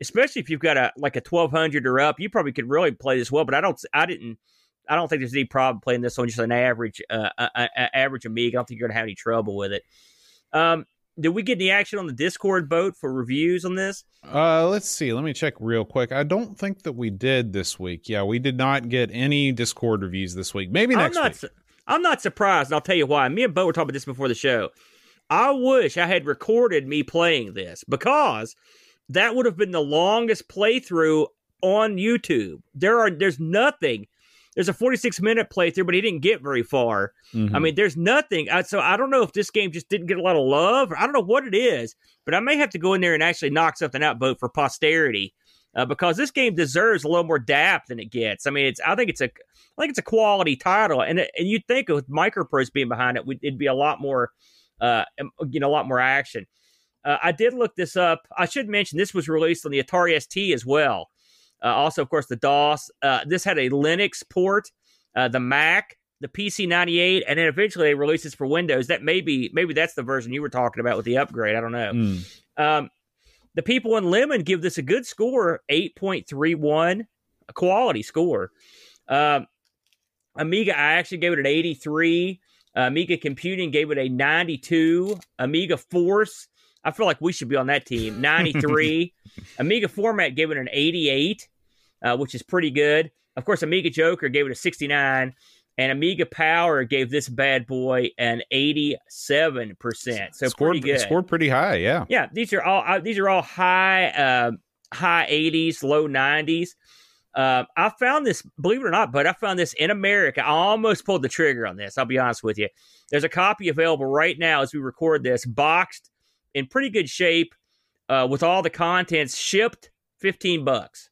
especially if you've got a like a twelve hundred or up, you probably could really play this well. But I don't, I didn't, I don't think there's any problem playing this on just an average, uh, a, a average Amiga. I don't think you're going to have any trouble with it. Um, did we get any action on the Discord vote for reviews on this? Uh, let's see. Let me check real quick. I don't think that we did this week. Yeah, we did not get any Discord reviews this week. Maybe next I'm not, week. I'm not surprised, and I'll tell you why. Me and Bo were talking about this before the show. I wish I had recorded me playing this because that would have been the longest playthrough on YouTube. There are There's nothing... There's a forty-six minute playthrough, but he didn't get very far. Mm-hmm. I mean, there's nothing. I, so I don't know if this game just didn't get a lot of love. Or I don't know what it is, but I may have to go in there and actually knock something out, vote for posterity, uh, because this game deserves a little more dap than it gets. I mean, it's I think it's a I think it's a quality title, and and you'd think with Microprose being behind it, it'd be a lot more, uh, you know, a lot more action. Uh, I did look this up. I should mention this was released on the Atari S T as well. Uh, also, of course, the DOS. Uh, this had a Linux port, uh, the Mac, the P C ninety-eight, and then eventually they released this for Windows. That maybe maybe that's the version you were talking about with the upgrade. I don't know. Mm. Um, the people in Lemon give this a good score, eight point three one, a quality score. Um, Amiga, I actually gave it an eighty-three. Uh, Amiga Computing gave it a ninety-two. Amiga Force, I feel like we should be on that team. ninety-three. Amiga Format gave it an eighty-eight, uh, which is pretty good. Of course, Amiga Joker gave it a sixty-nine, and Amiga Power gave this bad boy an eighty-seven percent. So scored, pretty good. Scored pretty high, yeah. Yeah, these are all uh, these are all high uh, high eighties, low nineties. Uh, I found this, believe it or not, but I found this in America. I almost pulled the trigger on this, I'll be honest with you. There's a copy available right now as we record this, boxed, in pretty good shape, uh, with all the contents shipped, fifteen bucks.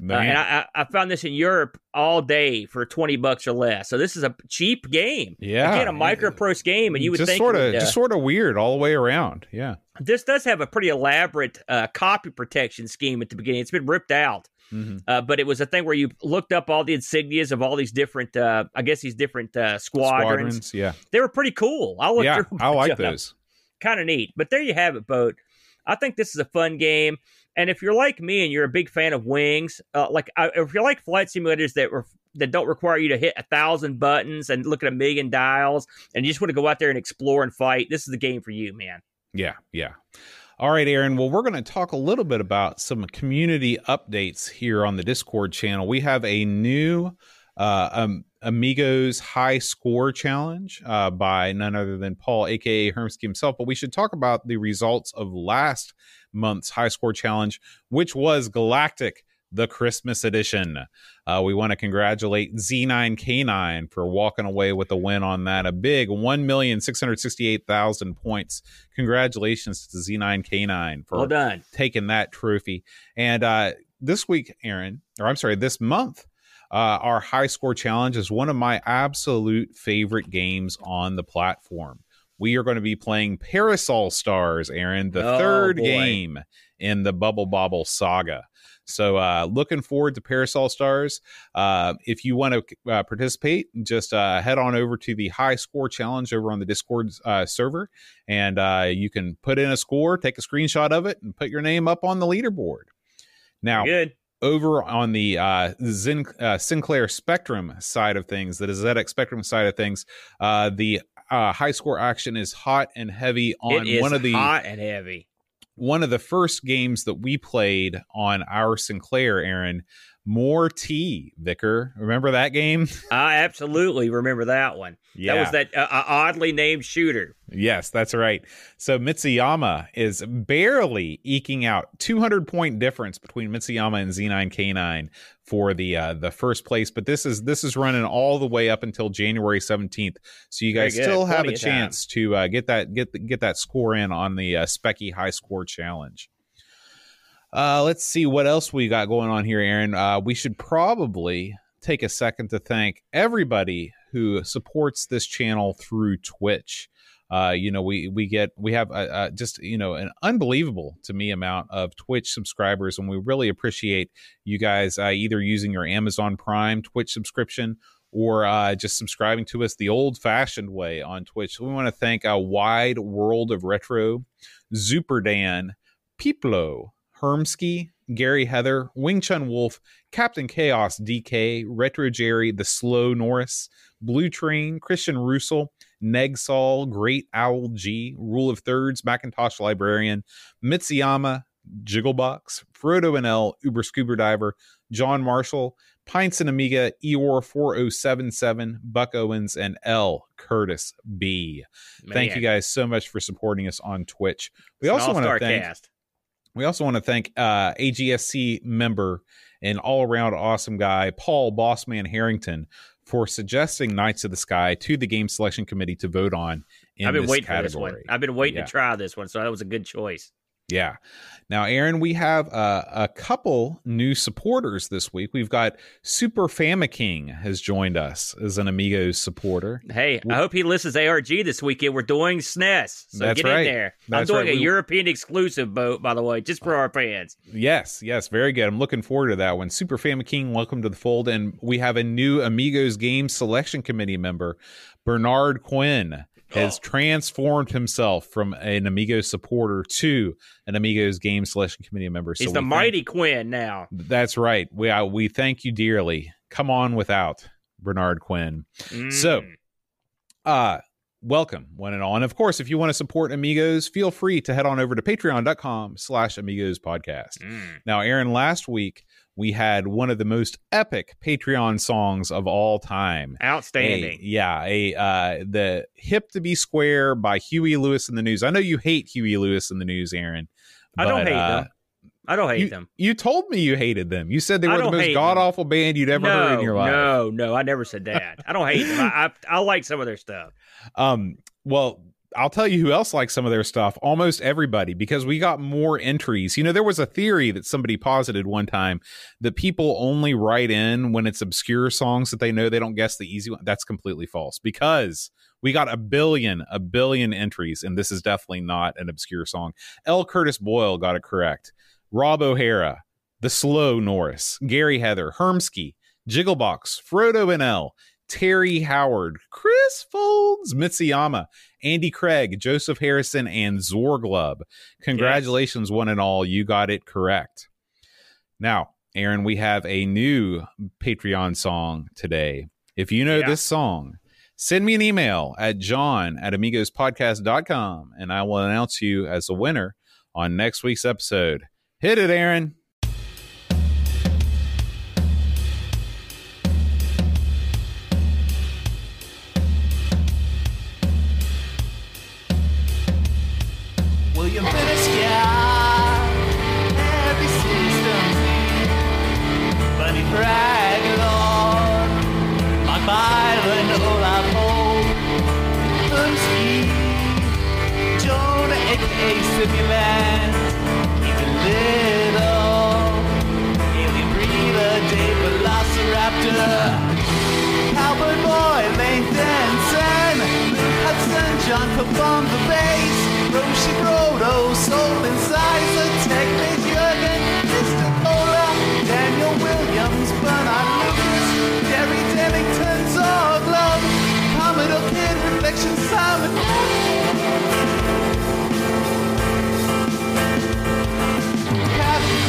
Uh, and I, I found this in Europe all day for twenty bucks or less. So this is a cheap game. Yeah, again, a Microprose game, and you would just think sort of uh, just sort of weird all the way around. Yeah, this does have a pretty elaborate uh, copy protection scheme at the beginning. It's been ripped out, mm-hmm. uh, but it was a thing where you looked up all the insignias of all these different, uh, I guess, these different uh, squadrons. squadrons. Yeah, they were pretty cool. I looked yeah, through. I like those. Up. Kind of neat, but there you have it, Boat. I think this is a fun game, and if you're like me and you're a big fan of Wings, uh, like I, if you're like flight simulators that were that don't require you to hit a thousand buttons and look at a million dials, and you just want to go out there and explore and fight, this is the game for you, man. Yeah, yeah. All right, Aaron. Well, we're going to talk a little bit about some community updates here on the Discord channel. We have a new uh, um. Amigos High Score Challenge uh, by none other than Paul, aka Hermsky himself. But we should talk about the results of last month's High Score Challenge, which was Galactic, the Christmas edition. Uh, we want to congratulate Z nine K nine for walking away with a win on that. A big one million six hundred sixty-eight thousand points. Congratulations to Z nine K nine for well done. Taking that trophy. And uh, this week, Aaron, or I'm sorry, this month, Uh, our High Score Challenge is one of my absolute favorite games on the platform. We are going to be playing Parasol Stars, Aaron, the oh, third boy. game in the Bubble Bobble saga. So uh, looking forward to Parasol Stars. Uh, if you want to uh, participate, just uh, head on over to the High Score Challenge over on the Discord uh, server, and uh, you can put in a score, take a screenshot of it, and put your name up on the leaderboard. Now, good. Over on the uh, Zin, uh, Sinclair Spectrum side of things, the Z X Spectrum side of things, uh, the uh, high score action is hot and heavy on it is one of the hot and heavy. One of the first games that we played on our Sinclair, Aaron, More Tea, Vicar. Remember that game? I absolutely remember that one. Yeah. That was that uh, oddly named shooter. Yes, that's right. So Mitsuyama is barely eking out two hundred point difference between Mitsuyama and Z nine K nine for the uh, the first place, but this is this is running all the way up until January seventeenth. So you guys still have a chance time. to uh, get that get the, get that score in on the uh, Specky High Score Challenge. Uh, let's see what else we got going on here, Aaron. Uh, we should probably take a second to thank everybody who supports this channel through Twitch. Uh, you know, we we get we have uh, uh, just, you know, an unbelievable to me amount of Twitch subscribers, and we really appreciate you guys uh, either using your Amazon Prime Twitch subscription or uh, just subscribing to us the old-fashioned way on Twitch. We want to thank a Wide World of Retro, Zuperdan, Piplo, Hermsky, Gary Heather, Wing Chun Wolf, Captain Chaos D K, Retro Jerry, The Slow Norris, Blue Train, Christian Russell, Negsol, Great Owl G, Rule of Thirds, Macintosh Librarian, Mitsuyama, Jigglebox, Frodo N L, Uber Scuba Diver, John Marshall, Pints and Amiga, Eeyore four oh seven seven, Buck Owens, and L. Curtis B. Man. Thank you guys so much for supporting us on Twitch. We it's also want to thank... Cast. We also want to thank uh, A G S C member and all-around awesome guy, Paul Bossman Harrington, for suggesting Knights of the Sky to the Game Selection Committee to vote on in I've been this waiting category. For this one. I've been waiting yeah. to try this one, so that was a good choice. Yeah. Now, Aaron, we have uh, a couple new supporters this week. We've got Super Famiking has joined us as an Amigos supporter. Hey, we- I hope he listens to A R G this weekend. We're doing S N E S, so That's get right. in there. That's I'm doing right. a we- European exclusive boat, by the way, just for our fans. Yes, yes, very good. I'm looking forward to that one. Super Famiking, welcome to the fold. And we have a new Amigos Game Selection Committee member, Bernard Quinn. Has transformed himself from an Amigos supporter to an Amigos Game Selection Committee member. So he's the mighty thank, Quinn now. That's right. We uh, we thank you dearly. Come on without Bernard Quinn. Mm. So, uh, welcome, one and all. And of course, if you want to support Amigos, feel free to head on over to patreon.com slash Amigos podcast. Mm. Now, Aaron, last week, we had one of the most epic Patreon songs of all time. Outstanding. A, yeah. a uh, the Hip to Be Square by Huey Lewis and the News. I know you hate Huey Lewis and the News, Aaron. But, I don't hate uh, them. I don't hate you, them. You told me you hated them. You said they were the most god-awful them. band you'd ever no, heard in your life. No, no, I never said that. I don't hate them. I, I, I like some of their stuff. Um. Well, I'll tell you who else likes some of their stuff. Almost everybody, because we got more entries. You know, there was a theory that somebody posited one time that people only write in when it's obscure songs that they know they don't guess the easy one. That's completely false, because we got a billion, a billion entries, and this is definitely not an obscure song. L. Curtis Boyle got it correct. Rob O'Hara, The Slow Norris, Gary Heather, Hermsky, Jigglebox, Frodo N L, Terry Howard, Chris Folds, Mitsuyama, Andy Craig, Joseph Harrison, and Zorglub. Congratulations, yes. one and all. You got it correct. Now, Aaron, we have a new Patreon song today. If you know yeah. this song, send me an email at john at amigospodcast.com, and I will announce you as a winner on next week's episode. Hit it, Aaron. Happy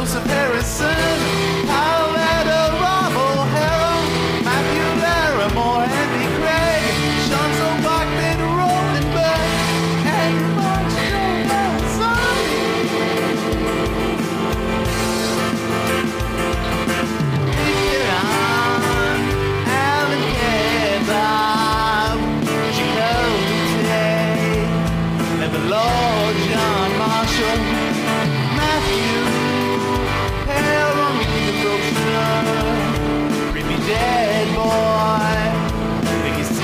Joseph Harrison, Pauletta Rommel, Harold, Matthew Larimore, Andy Craig, Sean Sobachman, Rodenberg, and Marshall Benson. Figure on Alan Kebab, Chakotay, and the Lord John Marshall. Dead boy, Mickey C.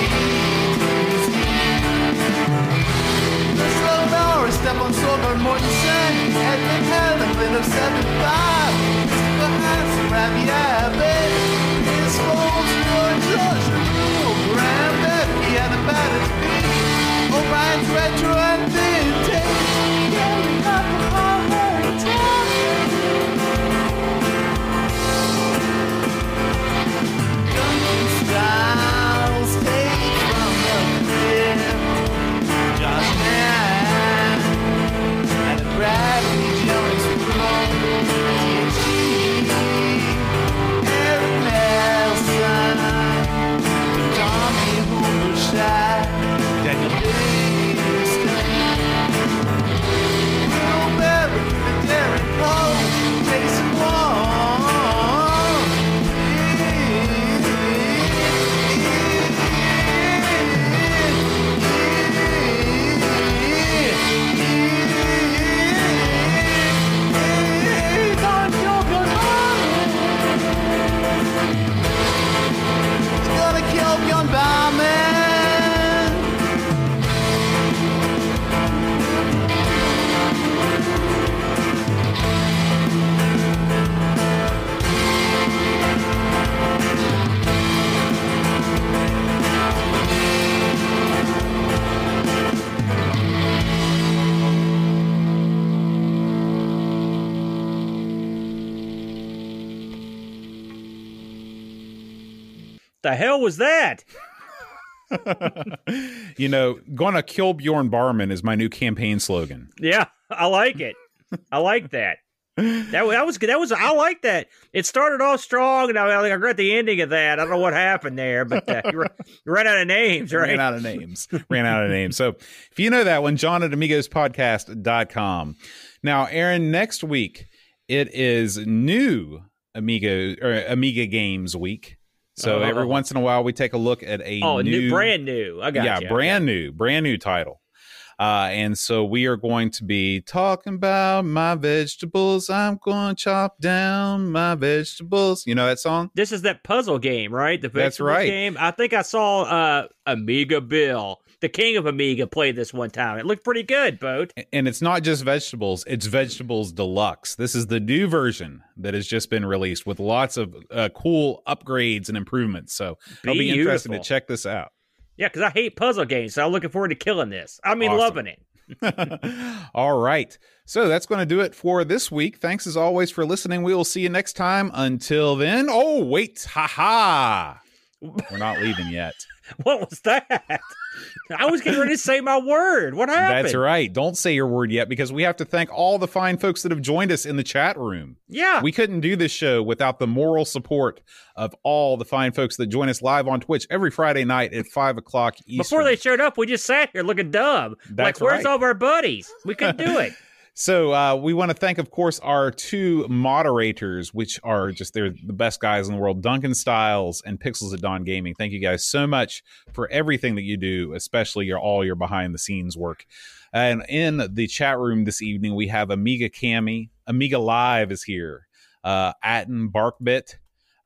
Slow Norris, step on Solberg, Mortensen, Edmund Helen, of seventy-five, Christopher Hansen, Rami Abbott, his folks were George Rule, Graham Becky, and a battered beat, O'Brien's retro and vintage, Gary Hufflepuff, Heritage. Styles take from the pit, Josh Mann, and Bradley Jones from T N G, Eric Nelson, Tommy Hoovershire, Daniel Livingston, Will Berry, Derek Cole, Jason Wong. The hell was that? You know, gonna kill Bjorn Barman is my new campaign slogan. Yeah, I like it. I like that. That, that was good. That was I like that. It started off strong, and I, I regret the ending of that. I don't know what happened there, but uh, you, ran, you ran out of names, right? Ran out of names. Ran out of names. So if you know that one, John at amigos podcast dot com. Now, Aaron, next week it is new Amigo or Amiga Games Week. So uh-huh. every once in a while, we take a look at a oh, new, new, brand new, I got yeah, you. brand okay. new, brand new title. Uh, and so we are going to be talking about my vegetables. I'm going to chop down my vegetables. You know that song? This is that puzzle game, right? The That's right. game. I think I saw uh, Amiga Bill, the king of Amiga, play this one time. It looked pretty good, Boat. And it's not just vegetables. It's Vegetables Deluxe. This is the new version that has just been released with lots of uh, cool upgrades and improvements. So Beautiful. It'll be interesting to check this out. Yeah, because I hate puzzle games, so I'm looking forward to killing this. I mean, awesome. Loving it. All right. So that's going to do it for this week. Thanks, as always, for listening. We will see you next time. Until then, oh, wait, ha-ha. We're not leaving yet. What was that? I was getting ready to say my word. What happened? That's right. Don't say your word yet, because we have to thank all the fine folks that have joined us in the chat room. Yeah. We couldn't do this show without the moral support of all the fine folks that join us live on Twitch every Friday night at five o'clock Eastern. Before they showed up, we just sat here looking dumb. That's like, where's right. all of our buddies? We couldn't do it. So uh, we want to thank, of course, our two moderators, which are just they're the best guys in the world, Duncan Stiles and Pixels at Dawn Gaming. Thank you guys so much for everything that you do, especially your all your behind-the-scenes work. And in the chat room this evening, we have Amiga Cammy. Amiga Live is here. Uh, Atten Barkbit.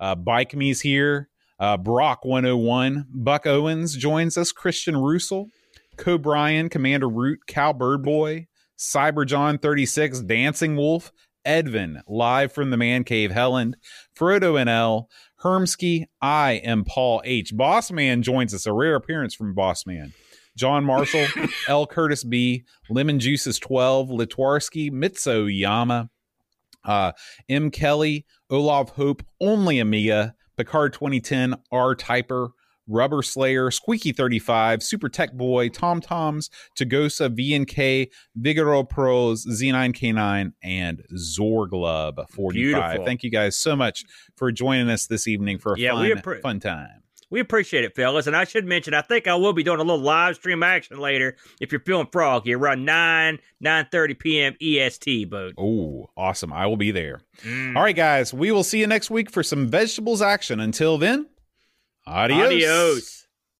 Uh, Bike Me's here. Uh, Brock one oh one. Buck Owens joins us. Christian Russell. Cobryan, Commander Root. Cowbird Boy. Cyberjohn thirty-six, Dancing Wolf, Edvin, live from the Man Cave, Helen, Frodo N L, Hermsky, I am Paul H. Bossman joins us, a rare appearance from Bossman. John Marshall, L. Curtis B., Lemon Juices twelve, Litwarski, Mitso Yama, uh, M. Kelly, Olav Hope, Only Amiga, Picard twenty ten, R. Typer, Rubber Slayer, Squeaky thirty-five, Super Tech Boy, Tom Toms, Tagosa, V N K, Vigoro Pros, Z nine K nine, and Zorglub forty-five. Beautiful. Thank you guys so much for joining us this evening for a yeah, fun, we appre- fun time. We appreciate it, fellas. And I should mention, I think I will be doing a little live stream action later if you're feeling froggy around nine, nine thirty p.m. E S T, but oh, awesome. I will be there. Mm. All right, guys. We will see you next week for some vegetables action. Until then, adios. Adios.